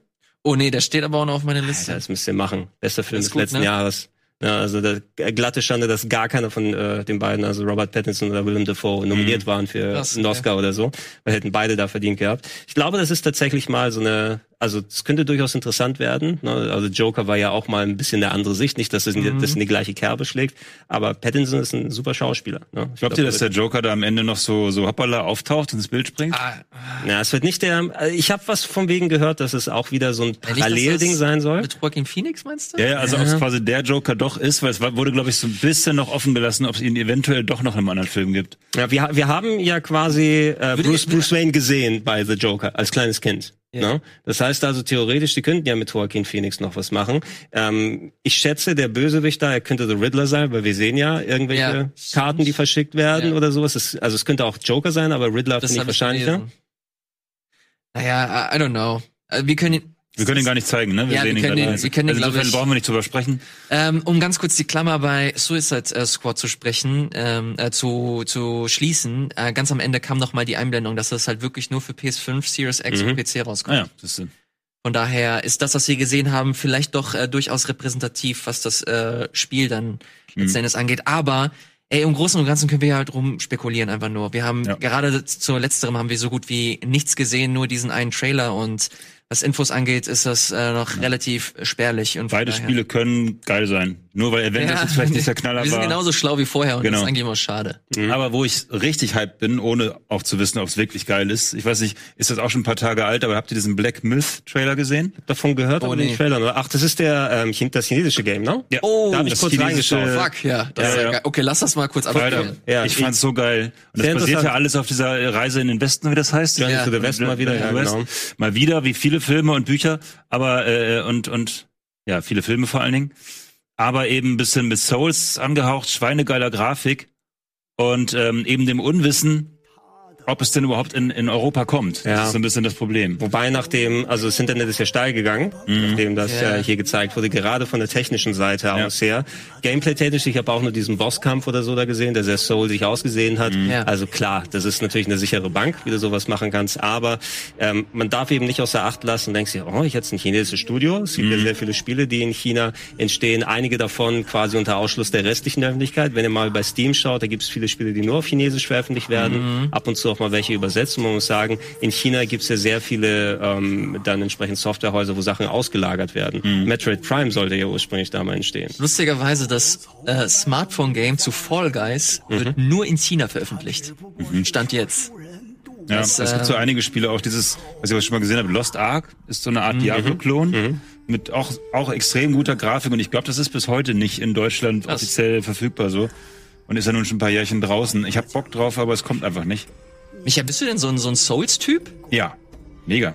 Oh nee, das steht aber auch noch auf meiner Liste. Alter, das müsst ihr machen. Bester Film des letzten Jahres. Ja, also der glatte Schande, dass gar keiner von den beiden, also Robert Pattinson oder Willem Dafoe, nominiert waren für einen Oscar oder so. Weil hätten beide da verdient gehabt. Ich glaube, das ist tatsächlich mal so eine, also es könnte durchaus interessant werden. Ne? Also Joker war ja auch mal ein bisschen eine andere Sicht. Nicht, dass es in die gleiche Kerbe schlägt. Aber Pattinson ist ein super Schauspieler. Ne? Ich glaube, dass der Joker da am Ende noch so hoppala auftaucht, ins Bild springt? Na, es wird nicht der, ich habe was von wegen gehört, dass es auch wieder so ein Parallelding sein soll. Mit Joaquin Phoenix meinst du? Ja, also ob es quasi der Joker doch ist, weil es wurde, glaube ich, so ein bisschen noch offen gelassen, ob es ihn eventuell doch noch in einem anderen Film gibt. Ja, wir haben ja quasi Bruce Wayne gesehen bei The Joker als kleines Kind. Yeah. Ne? Das heißt also theoretisch, die könnten ja mit Joaquin Phoenix noch was machen. Ich schätze, der Bösewicht da, er könnte The Riddler sein, weil wir sehen ja irgendwelche Karten, die verschickt werden oder sowas. Also es könnte auch Joker sein, aber Riddler finde ich wahrscheinlicher. Naja, I don't know. Wir können ihn gar nicht zeigen, ne? Wir sehen ihn, also insofern brauchen wir nicht drüber sprechen. Um ganz kurz die Klammer bei Suicide Squad zu sprechen, zu schließen, ganz am Ende kam nochmal die Einblendung, dass das halt wirklich nur für PS5, Series X und PC rauskommt. Ja, das ist von daher ist das, was wir gesehen haben, vielleicht doch durchaus repräsentativ, was das Spiel dann letzten Endes angeht. Aber ey, im Großen und Ganzen können wir halt drum spekulieren einfach nur. Wir haben gerade zu letzterem haben wir so gut wie nichts gesehen, nur diesen einen Trailer und was Infos angeht, ist das noch relativ spärlich. Und beide Spiele können geil sein. Nur weil Avengers jetzt vielleicht nicht der Knaller war. Wir sind genauso schlau wie vorher und das ist eigentlich immer schade. Mhm. Aber wo ich richtig hyped bin, ohne auch zu wissen, ob es wirklich geil ist. Ich weiß nicht, ist das auch schon ein paar Tage alt, aber habt ihr diesen Black Myth-Trailer gesehen? Davon gehört? Oh, nee. Ach, das ist das chinesische Game, ne? Ja. Oh, da hab ich kurz reingeschaut. Fuck, ja. Das ist ja geil. Okay, lass das mal kurz abspielen. Ja, ich fand's so geil. Und das basiert ja alles auf dieser Reise in den Westen, wie das heißt. Journey to the West mal wieder. Ja, genau. Mal wieder, wie viele Filme und Bücher, aber und viele Filme vor allen Dingen, aber eben ein bisschen mit Souls angehaucht, schweinegeiler Grafik und eben dem Unwissen, ob es denn überhaupt in Europa kommt. Ja. Das ist so ein bisschen das Problem. Wobei nachdem, also das Internet ist ja steil gegangen, nachdem das hier gezeigt wurde, gerade von der technischen Seite aus her. Gameplay-technisch, ich habe auch nur diesen Bosskampf oder so da gesehen, der sehr soulsig ausgesehen hat. Mhm. Ja. Also klar, das ist natürlich eine sichere Bank, wie du sowas machen kannst, aber man darf eben nicht außer Acht lassen und denkt sich, oh, ich hätte ein chinesisches Studio. Es gibt ja sehr viele Spiele, die in China entstehen. Einige davon quasi unter Ausschluss der restlichen Öffentlichkeit. Wenn ihr mal bei Steam schaut, da gibt es viele Spiele, die nur auf Chinesisch veröffentlicht werden. Mhm. Ab und zu auch mal welche übersetzen. Man muss sagen, in China gibt es ja sehr viele dann entsprechend Softwarehäuser, wo Sachen ausgelagert werden. Mhm. Metroid Prime sollte ja ursprünglich da mal entstehen. Lustigerweise, das Smartphone-Game zu Fall Guys wird nur in China veröffentlicht. Mhm. Stand jetzt. Ja, es gibt so einige Spiele, auch dieses, was ich schon mal gesehen habe, Lost Ark ist so eine Art Diablo-Klon mit auch extrem guter Grafik und ich glaube, das ist bis heute nicht in Deutschland offiziell verfügbar so und ist ja nun schon ein paar Jährchen draußen. Ich habe Bock drauf, aber es kommt einfach nicht. Micha, bist du denn so ein Souls-Typ? Ja, mega.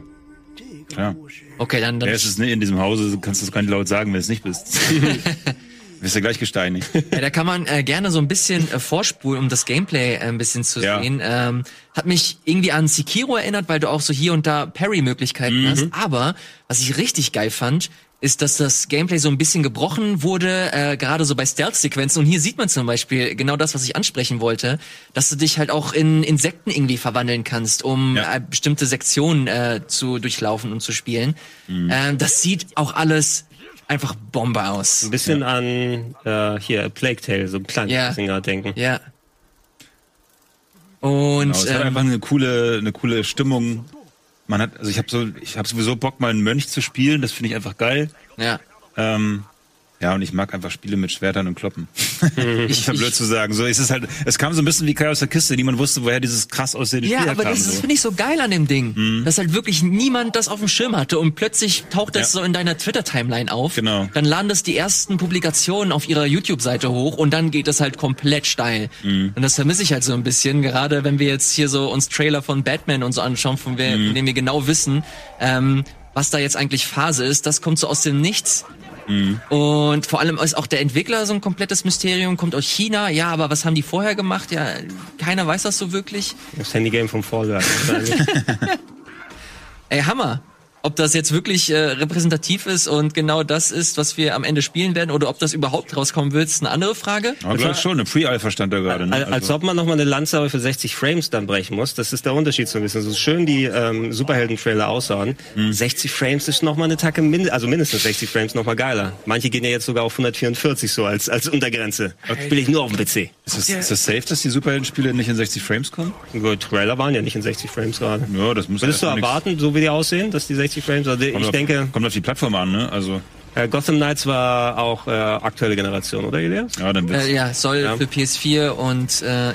Klar. Okay, dann ist es in diesem Hause, kannst du es gar nicht laut sagen, wenn du es nicht bist. Du bist ja gleich gesteinigt. Ja, da kann man gerne so ein bisschen vorspulen, um das Gameplay ein bisschen zu sehen. Hat mich irgendwie an Sekiro erinnert, weil du auch so hier und da Parry-Möglichkeiten hast. Aber was ich richtig geil fand, ist, dass das Gameplay so ein bisschen gebrochen wurde, gerade so bei Stealth-Sequenzen. Und hier sieht man zum Beispiel genau das, was ich ansprechen wollte, dass du dich halt auch in Insekten irgendwie verwandeln kannst, um bestimmte Sektionen zu durchlaufen und zu spielen. Mhm. Das sieht auch alles einfach Bombe aus. Ein bisschen an hier Plague Tale, so ein kleines bisschen gerade denken. Ja. Und es hat einfach eine coole Stimmung. Man hat, also ich habe sowieso Bock, mal einen Mönch zu spielen. Das finde ich einfach geil. Ja. Und ich mag einfach Spiele mit Schwertern und Kloppen. Ich war blöd zu sagen. So, es kam so ein bisschen wie Kai aus der Kiste. Niemand wusste, woher dieses krass aussehende Spiel kam. Ja, aber das finde ich so geil an dem Ding. Mhm. Dass halt wirklich niemand das auf dem Schirm hatte. Und plötzlich taucht das so in deiner Twitter-Timeline auf. Genau. Dann laden das die ersten Publikationen auf ihrer YouTube-Seite hoch. Und dann geht das halt komplett steil. Mhm. Und das vermisse ich halt so ein bisschen. Gerade wenn wir jetzt hier so uns Trailer von Batman und so anschauen, von dem wir genau wissen, was da jetzt eigentlich Phase ist. Das kommt so aus dem Nichts. Mhm. Und vor allem ist auch der Entwickler so ein komplettes Mysterium, kommt aus China, aber was haben die vorher gemacht? Ja, keiner weiß das so wirklich. Das Handygame vom Fallout. Ey, Hammer. ob das jetzt wirklich repräsentativ ist und genau das ist, was wir am Ende spielen werden, oder ob das überhaupt rauskommen wird, ist eine andere Frage. Aber glaube ich schon, eine Pre-Alpha stand da gerade. Ne? Als ob man nochmal eine Lanze für 60 Frames dann brechen muss, das ist der Unterschied so ein bisschen. So schön die Superhelden-Trailer aussahen, 60 Frames ist nochmal eine Tacke, mindestens 60 Frames nochmal geiler. Manche gehen ja jetzt sogar auf 144 so als Untergrenze. Das spiele ich nur auf dem PC. Ist das safe, dass die Superhelden-Spiele nicht in 60 Frames kommen? Gut, Trailer waren ja nicht in 60 Frames gerade. Ja, das muss würdest du erwarten, so wie die aussehen, dass die 60 Frames, also denke... Kommt auf die Plattform an, ne? Also... Gotham Knights war auch aktuelle Generation, oder Ilyass? Ja, dann wird's. Soll für PS4 und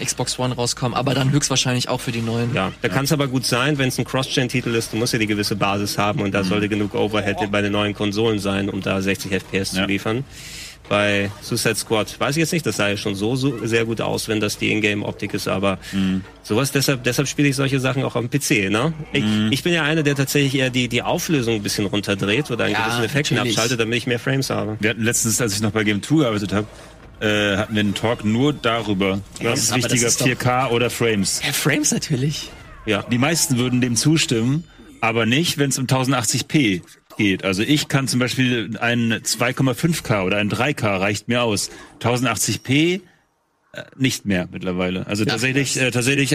Xbox One rauskommen, aber dann höchstwahrscheinlich auch für die neuen. Ja, da kann es aber gut sein, wenn es ein Cross-Gen-Titel ist, du musst ja die gewisse Basis haben und da sollte genug Overhead bei den neuen Konsolen sein, um da 60 FPS zu liefern. Bei Suicide Squad weiß ich jetzt nicht, das sah ja schon so sehr gut aus, wenn das die Ingame-Optik ist, aber sowas, deshalb spiele ich solche Sachen auch am PC, ne? Ich bin ja einer, der tatsächlich eher die Auflösung ein bisschen runterdreht oder einen gewissen Effekt abschaltet, damit ich mehr Frames habe. Wir hatten letztens, als ich noch bei Game 2 gearbeitet habe, hatten wir einen Talk nur darüber, was ist wichtiger, 4K oder Frames? Ja, Frames natürlich. Ja, die meisten würden dem zustimmen, aber nicht, wenn es um 1080p geht. Also ich kann zum Beispiel ein 2,5K oder ein 3K reicht mir aus. 1080p nicht mehr mittlerweile. Also tatsächlich,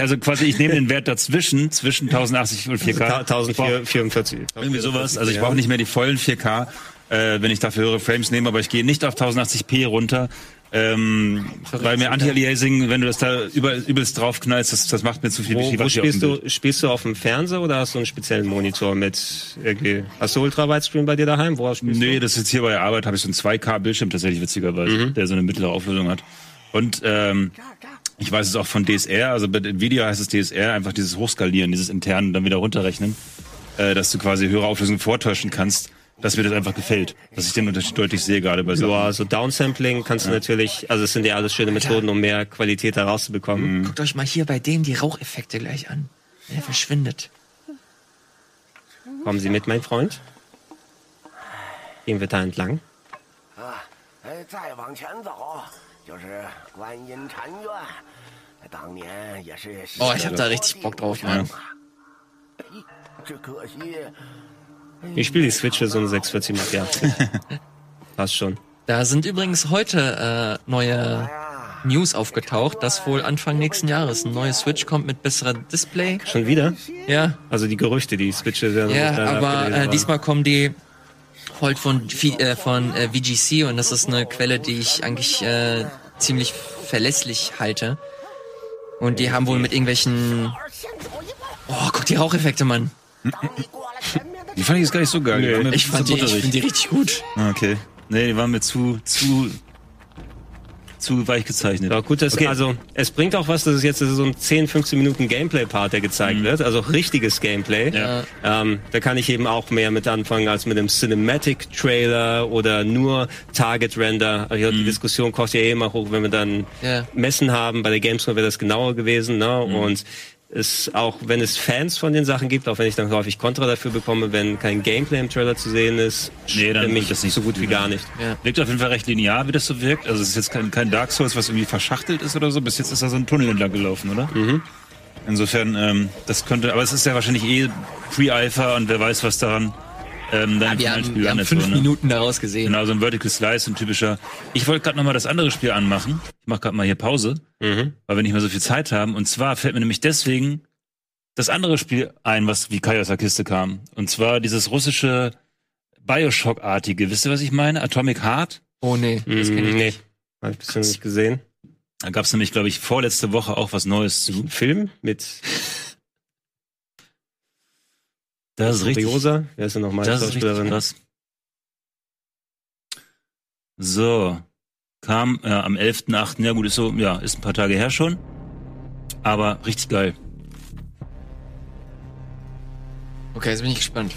also quasi ich nehme den Wert dazwischen, zwischen 1080 und 4K. Also 1044. Irgendwie sowas. Also ich brauche nicht mehr die vollen 4K, wenn ich dafür höhere Frames nehme, aber ich gehe nicht auf 1080p runter. Weil mir Anti-Aliasing, wenn du das da übelst draufknallst, das macht mir zu viel Wischiwaschi. Wo spielst du auf dem Fernseher oder hast du einen speziellen Monitor mit irgendwie? Hast du Ultra-Widescreen bei dir daheim? Worauf spielst du? Nee, das ist jetzt hier bei der Arbeit, habe ich so einen 2K-Bildschirm tatsächlich witzigerweise, der so eine mittlere Auflösung hat. Und ich weiß es auch von DSR, also bei Nvidia heißt es DSR, einfach dieses Hochskalieren, dieses interne, dann wieder runterrechnen, dass du quasi höhere Auflösung vortäuschen kannst. Dass mir das einfach gefällt, dass ich den Unterschied deutlich sehe gerade bei Sachen. Ja, so Downsampling kannst du natürlich, also es sind ja alles schöne Methoden, um mehr Qualität da rauszubekommen. Guckt euch mal hier bei dem die Raucheffekte gleich an. Der verschwindet. Kommen Sie mit, mein Freund. Gehen wir da entlang. Oh, ich hab da richtig Bock drauf, Mann. Ich spiele die Switch für so eine 640 Mark. Passt schon. Da sind übrigens heute neue News aufgetaucht, dass wohl Anfang nächsten Jahres ein neues Switch kommt mit besserem Display. Schon wieder? Ja. Also die Gerüchte, die Switches werden aber diesmal kommen die halt von VGC und das ist eine Quelle, die ich eigentlich ziemlich verlässlich halte. Und die haben wohl mit irgendwelchen... Oh, guck die Raucheffekte, Mann. Die fand ich jetzt gar nicht so geil. Nee, ich finde die richtig gut. Okay. Nee, die waren mir zu weich gezeichnet. Ja, gut, also es bringt auch was, dass es jetzt so ein 10-15 Minuten Gameplay-Part, der gezeigt wird, also richtiges Gameplay. Ja. Da kann ich eben auch mehr mit anfangen als mit einem Cinematic-Trailer oder nur Target-Render. Also die Diskussion kocht ja eh immer hoch, wenn wir dann Messen haben. Bei der Gamescom wäre das genauer gewesen, ne? Und ist auch, wenn es Fans von den Sachen gibt, auch wenn ich dann häufig Kontra dafür bekomme, wenn kein Gameplay im Trailer zu sehen ist, dann mich das nicht so gut wie gar nicht. Ja. Wirkt auf jeden Fall recht linear, wie das so wirkt. Also es ist jetzt kein Dark Souls, was irgendwie verschachtelt ist oder so. Bis jetzt ist da so ein Tunnel entlang gelaufen, oder? Mhm. Insofern, das könnte, aber es ist ja wahrscheinlich Pre-Alpha und wer weiß, was daran wir haben 5 Minuten daraus gesehen. Genau, so ein Vertical Slice, ein typischer. Ich wollte gerade nochmal das andere Spiel anmachen. Ich mache gerade mal hier Pause, weil wir nicht mehr so viel Zeit haben. Und zwar fällt mir nämlich deswegen das andere Spiel ein, was wie Kai aus der Kiste kam. Und zwar dieses russische BioShock-artige. Wisst ihr, was ich meine? Atomic Heart? Oh nee, das kenne ich nicht. Habe ich bisher nicht gesehen. Da gab es nämlich, glaube ich, vorletzte Woche auch was Neues zu. Ein Film mit... Das ist richtig. Rosa. Wer ist denn nochmal? Das ist richtig krass. So. Kam am 11.8. Ja gut, ist so, ist ein paar Tage her schon. Aber richtig geil. Okay, jetzt bin ich gespannt.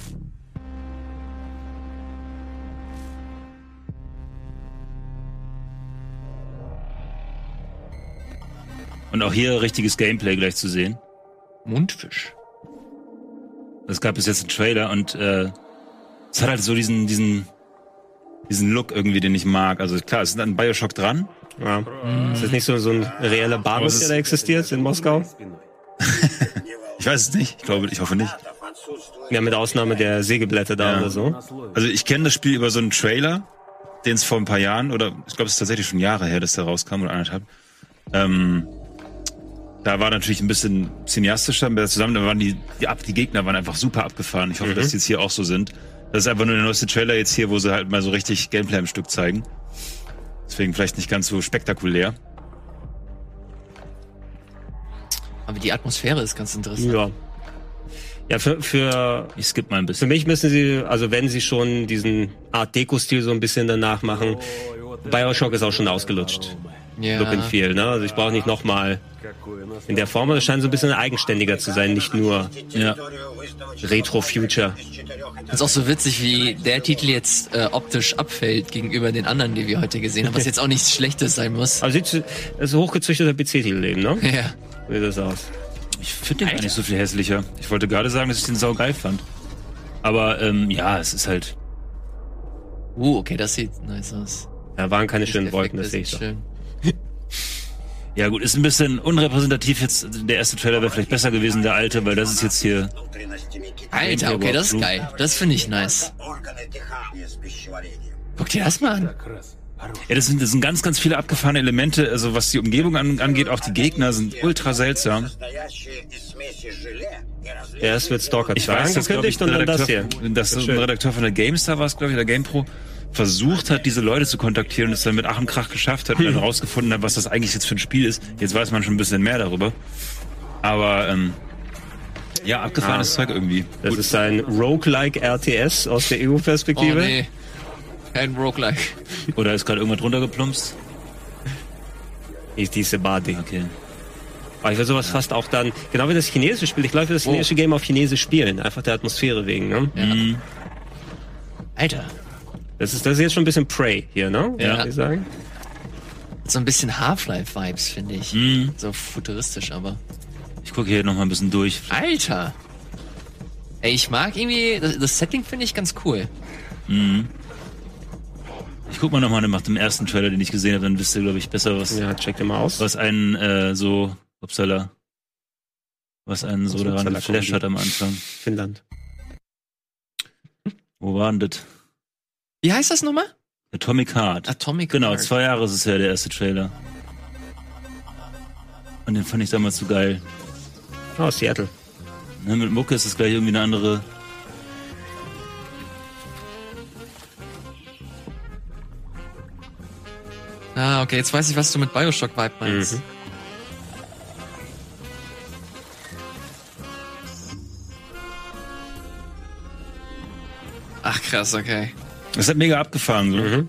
Und auch hier richtiges Gameplay gleich zu sehen. Mundfisch. Es gab bis jetzt einen Trailer und es hat halt so diesen Look irgendwie, den ich mag. Also klar, es ist ein BioShock dran. Ja. Ist das nicht so ein reeller Bahnhof, der da existiert in Moskau? Ich weiß es nicht. Ich hoffe nicht. Ja, mit Ausnahme der Sägeblätter da oder so. Also ich kenne das Spiel über so einen Trailer, den es vor ein paar Jahren, oder ich glaube, es ist tatsächlich schon Jahre her, dass der rauskam oder anderthalb. Da war natürlich ein bisschen cineastischer zusammen, da waren die Gegner waren einfach super abgefahren. Ich hoffe, dass die jetzt hier auch so sind. Das ist einfach nur der neueste Trailer jetzt hier, wo sie halt mal so richtig Gameplay im Stück zeigen. Deswegen vielleicht nicht ganz so spektakulär. Aber die Atmosphäre ist ganz interessant. Ja. Ja, ich skippe mal ein bisschen. Für mich müssen sie, also wenn sie schon diesen Art-Deco-Stil so ein bisschen danach machen, BioShock ist auch schon ausgelutscht. Ja. Look and Feel, ne? Also ich brauche nicht nochmal in der Form, das scheint so ein bisschen eigenständiger zu sein, nicht nur Retro-Future. Das ist auch so witzig, wie der Titel jetzt optisch abfällt gegenüber den anderen, die wir heute gesehen haben, was jetzt auch nichts Schlechtes sein muss. Also das ist ein hochgezüchteter PC-Titel eben, ne? Ja. Wie sieht das aus? Ich finde den gar nicht so viel hässlicher. Ich wollte gerade sagen, dass ich den saugeil fand. Aber ja, es ist halt... okay, das sieht nice aus. Da waren keine schönen Wolken, das sehe ich doch. Ja gut, ist ein bisschen unrepräsentativ jetzt. Der erste Trailer wäre vielleicht besser gewesen, der alte, weil das ist jetzt hier... Alter, okay, das ist geil. Das finde ich nice. Guck dir das mal an. Ja, das sind ganz, ganz viele abgefahrene Elemente, also was die Umgebung angeht, auch die Gegner sind ultra seltsam. Ja, es wird Stalker. Ich weiß, das könnte ich dann das hier. Dass ein Redakteur von der GameStar war es, glaube ich, der GamePro, versucht hat, diese Leute zu kontaktieren und es dann mit Ach und Krach geschafft hat und dann rausgefunden hat, was das eigentlich jetzt für ein Spiel ist. Jetzt weiß man schon ein bisschen mehr darüber. Aber, ja, abgefahrenes Zeug irgendwie. Das ist ein Roguelike RTS aus der EU-Perspektive. Oh, nee. Kein Roguelike. Oder ist gerade irgendwas runtergeplumpst? Ist diese Body. Okay. Aber ich will sowas fast auch dann, genau wie das chinesische Spiel, ich glaube, das chinesische Game auf Chinesisch spielen. Einfach der Atmosphäre wegen, ne? Ja. Mhm. Alter. Das ist jetzt schon ein bisschen Prey hier, ne? Ja. Würde ich sagen. So ein bisschen Half-Life-Vibes, finde ich. Mhm. So futuristisch, aber. Ich gucke hier nochmal ein bisschen durch. Alter! Ey, ich mag irgendwie, das Setting finde ich ganz cool. Mhm. Ich guck mal nochmal nach dem ersten Trailer, den ich gesehen habe, dann wisst ihr, glaube ich, besser, was. Ja, checkt mal aus. Was einen so. Upsala. Was einen so daran geflasht hat am Anfang. Finnland. Wo war denn das? Wie heißt das nochmal? Atomic Heart. Genau, 2 Jahre ist es her, der erste Trailer. Und den fand ich damals so geil. Oh, Seattle. Ne, mit Mucke ist das gleich irgendwie eine andere. Ah, okay, jetzt weiß ich, was du mit Bioshock-Vibe meinst. Mhm. Ach, krass, okay. Das hat mega abgefahren, so. Mhm.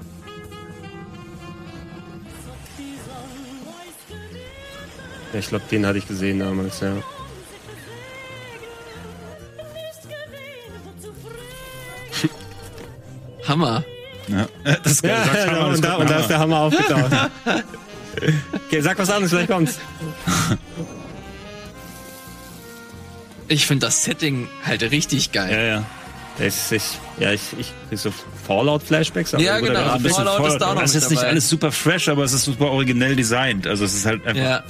Ja, ich glaube, den hatte ich gesehen damals, ja. Hammer. Ja. Das Hammer, und da ist der Hammer aufgetaucht. Okay, sag was anderes, vielleicht kommt's. Ich finde das Setting halt richtig geil. Ja, ja. Ich krieg so Fallout-Flashbacks. Aber ja, genau. Ein bisschen Fallout ist da noch. Das ist nicht alles super fresh, aber es ist super originell designt. Also es ist halt einfach... Ja.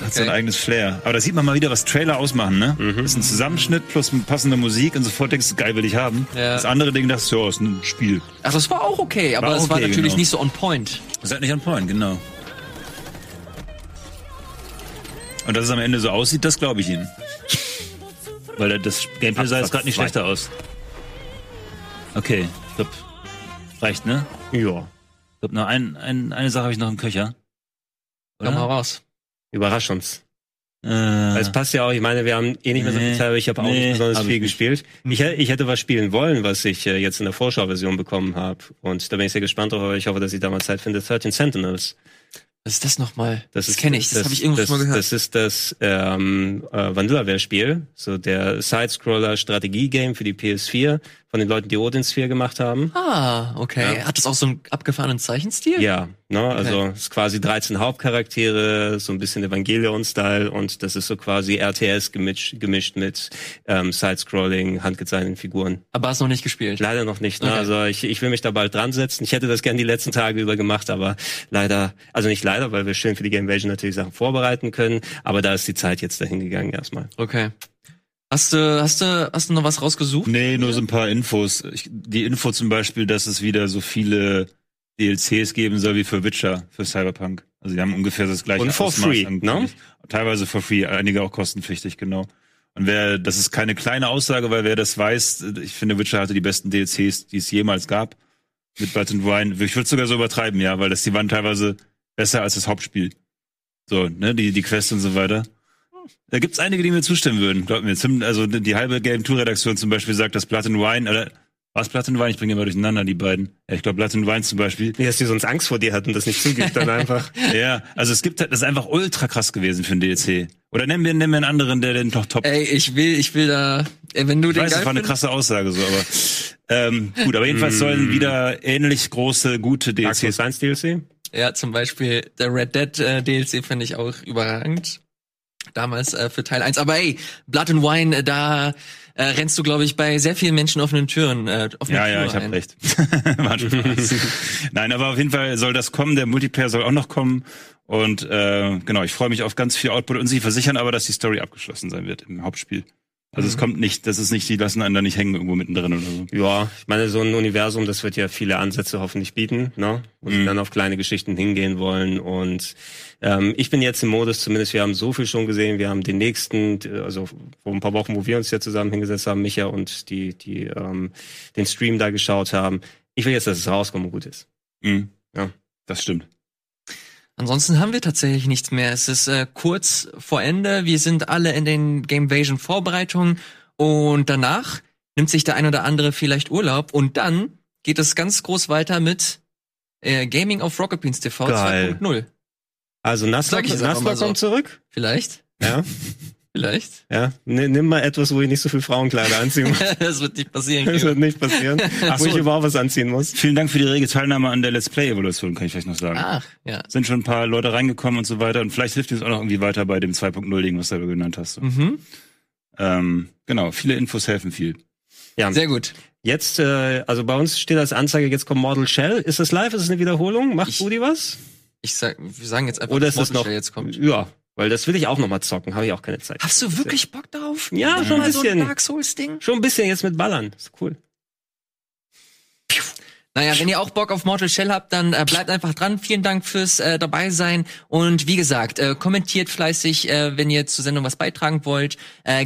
Hat sein eigenes Flair. Aber da sieht man mal wieder, was Trailer ausmachen, ne? Mhm. Das ist ein Zusammenschnitt plus mit passender Musik und sofort denkst du, geil, will ich haben. Ja. Das andere Ding dachte ich, ja, ist ein Spiel. Ach, das war auch okay, aber es war natürlich nicht so on point. Das ist halt nicht on point, genau. Und dass es am Ende so aussieht, das glaube ich Ihnen. Weil das Gameplay sah jetzt gerade nicht schlechter aus. Okay, ich glaube, reicht, ne? Ja. Ich glaube, noch eine Sache habe ich noch im Köcher. Komm mal raus. Überrasch uns. Weil es passt ja auch, ich meine, wir haben eh nicht mehr so viel Zeit, aber ich habe auch nicht besonders viel gespielt. Ich hätte was spielen wollen, was ich jetzt in der Vorschauversion bekommen habe. Und da bin ich sehr gespannt drauf, aber ich hoffe, dass ich damals Zeit finde. 13 Sentinels. Was ist das nochmal? Das kenne ich, das habe ich irgendwo schon mal gehört. Das ist das Vanillaware-Spiel, so der Sidescroller-Strategie-Game für die PS4 von den Leuten, die Odin Sphere gemacht haben. Ah, okay. Ja. Hat das auch so einen abgefahrenen Zeichenstil? Ja, ne? Okay. Also es ist quasi 13 Hauptcharaktere, so ein bisschen Evangelion-Style und das ist so quasi RTS gemischt mit Sidescrolling, handgezeichneten Figuren. Aber hast du noch nicht gespielt? Leider noch nicht. Ne? Okay. Also ich will mich da bald dran setzen. Ich hätte das gern die letzten Tage über gemacht, aber leider, also nicht leider, weil wir schön für die Gamevasion natürlich Sachen vorbereiten können, aber da ist die Zeit jetzt dahin gegangen erstmal. Okay. Hast du noch was rausgesucht? Nee, nur so ein paar Infos. Die Info zum Beispiel, dass es wieder so viele DLCs geben soll wie für Witcher, für Cyberpunk. Also die haben ungefähr das gleiche und for Ausmaß free, ne? Teilweise for free, einige auch kostenpflichtig, genau. Und das ist keine kleine Aussage, weil wer das weiß, ich finde, Witcher hatte die besten DLCs, die es jemals gab. Mit Blood and Wine. Ich würde es sogar so übertreiben, ja, weil die waren teilweise besser als das Hauptspiel. So, ne, die Quests und so weiter. Da gibt's einige, die mir zustimmen würden, glaubt mir. Also die halbe Game Tour-Redaktion zum Beispiel sagt, dass Blood and Wine, oder was Blood and Wine? Ich bringe immer durcheinander, die beiden. Ja, ich glaube, Blood and Wine zum Beispiel. Nee, dass die sonst Angst vor dir hatten, das nicht zugibt, dann einfach. Ja, also es gibt halt, das ist einfach ultra krass gewesen für ein DLC. Oder nennen wir einen anderen, der den doch top. Ey, ich will da, wenn du den geil findest. Das war eine krasse Aussage, so, aber. Gut, aber jedenfalls sollen wieder ähnlich große, gute DLCs. Dark Souls DLC? Ja, zum Beispiel der Red Dead DLC finde ich auch überragend. Damals für Teil 1. Aber ey, Blood and Wine, da rennst du, glaube ich, bei sehr vielen Menschen offenen Türen Ja, ich hab recht. War Spaß. Nein, aber auf jeden Fall soll das kommen. Der Multiplayer soll auch noch kommen. Und genau, ich freue mich auf ganz viel Output. Und sie versichern aber, dass die Story abgeschlossen sein wird im Hauptspiel. Also es kommt nicht, das ist nicht, die lassen einen da nicht hängen irgendwo mittendrin oder so. Ja, ich meine, so ein Universum, das wird ja viele Ansätze hoffentlich bieten, ne? Wo sie dann auf kleine Geschichten hingehen wollen. Und ich bin jetzt im Modus, zumindest wir haben so viel schon gesehen, wir haben den nächsten, also vor ein paar Wochen, wo wir uns ja zusammen hingesetzt haben, Micha und die den Stream da geschaut haben. Ich will jetzt, dass es rauskommt und gut ist. Mhm. Ja, das stimmt. Ansonsten haben wir tatsächlich nichts mehr. Es ist kurz vor Ende. Wir sind alle in den Gamevasion-Vorbereitungen. Und danach nimmt sich der ein oder andere vielleicht Urlaub. Und dann geht es ganz groß weiter mit Gaming auf Rocket Beans TV 2.0. Also Nasla kommt zurück? Vielleicht. Ja. Vielleicht. Ja, nimm mal etwas, wo ich nicht so viel Frauenkleider anziehen muss. Das wird nicht passieren. Ach, wo ich überhaupt was anziehen muss. Vielen Dank für die rege Teilnahme an der Let's Play-Evolution, kann ich vielleicht noch sagen. Ach, ja. Sind schon ein paar Leute reingekommen und so weiter. Und vielleicht hilft dir das auch noch irgendwie weiter bei dem 2.0-Ding, was du da genannt hast. So. Mhm. Genau, viele Infos helfen viel. Ja. Sehr gut. Jetzt, also bei uns steht als Anzeige, jetzt kommt Mortal Shell. Ist das live? Ist es eine Wiederholung? Macht Rudi was? Wir sagen jetzt einfach, dass Mortal Shell jetzt kommt. Ja. Weil das will ich auch noch mal zocken, habe ich auch keine Zeit. Hast du wirklich Bock darauf? Ja, schon ein bisschen. So ein Dark Souls Ding? Schon ein bisschen jetzt mit Ballern, ist cool. Naja, wenn ihr auch Bock auf Mortal Shell habt, dann bleibt einfach dran. Vielen Dank fürs dabei sein. Und wie gesagt, kommentiert fleißig, wenn ihr zur Sendung was beitragen wollt.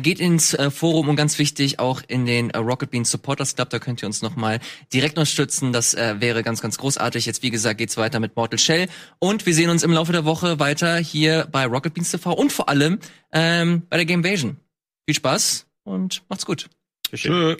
Geht ins Forum und ganz wichtig auch in den Rocket Beans Supporters Club. Da könnt ihr uns nochmal direkt unterstützen. Das wäre ganz, ganz großartig. Jetzt, wie gesagt, geht's weiter mit Mortal Shell. Und wir sehen uns im Laufe der Woche weiter hier bei Rocket Beans TV und vor allem bei der Gamevasion. Viel Spaß und macht's gut. Tschüss.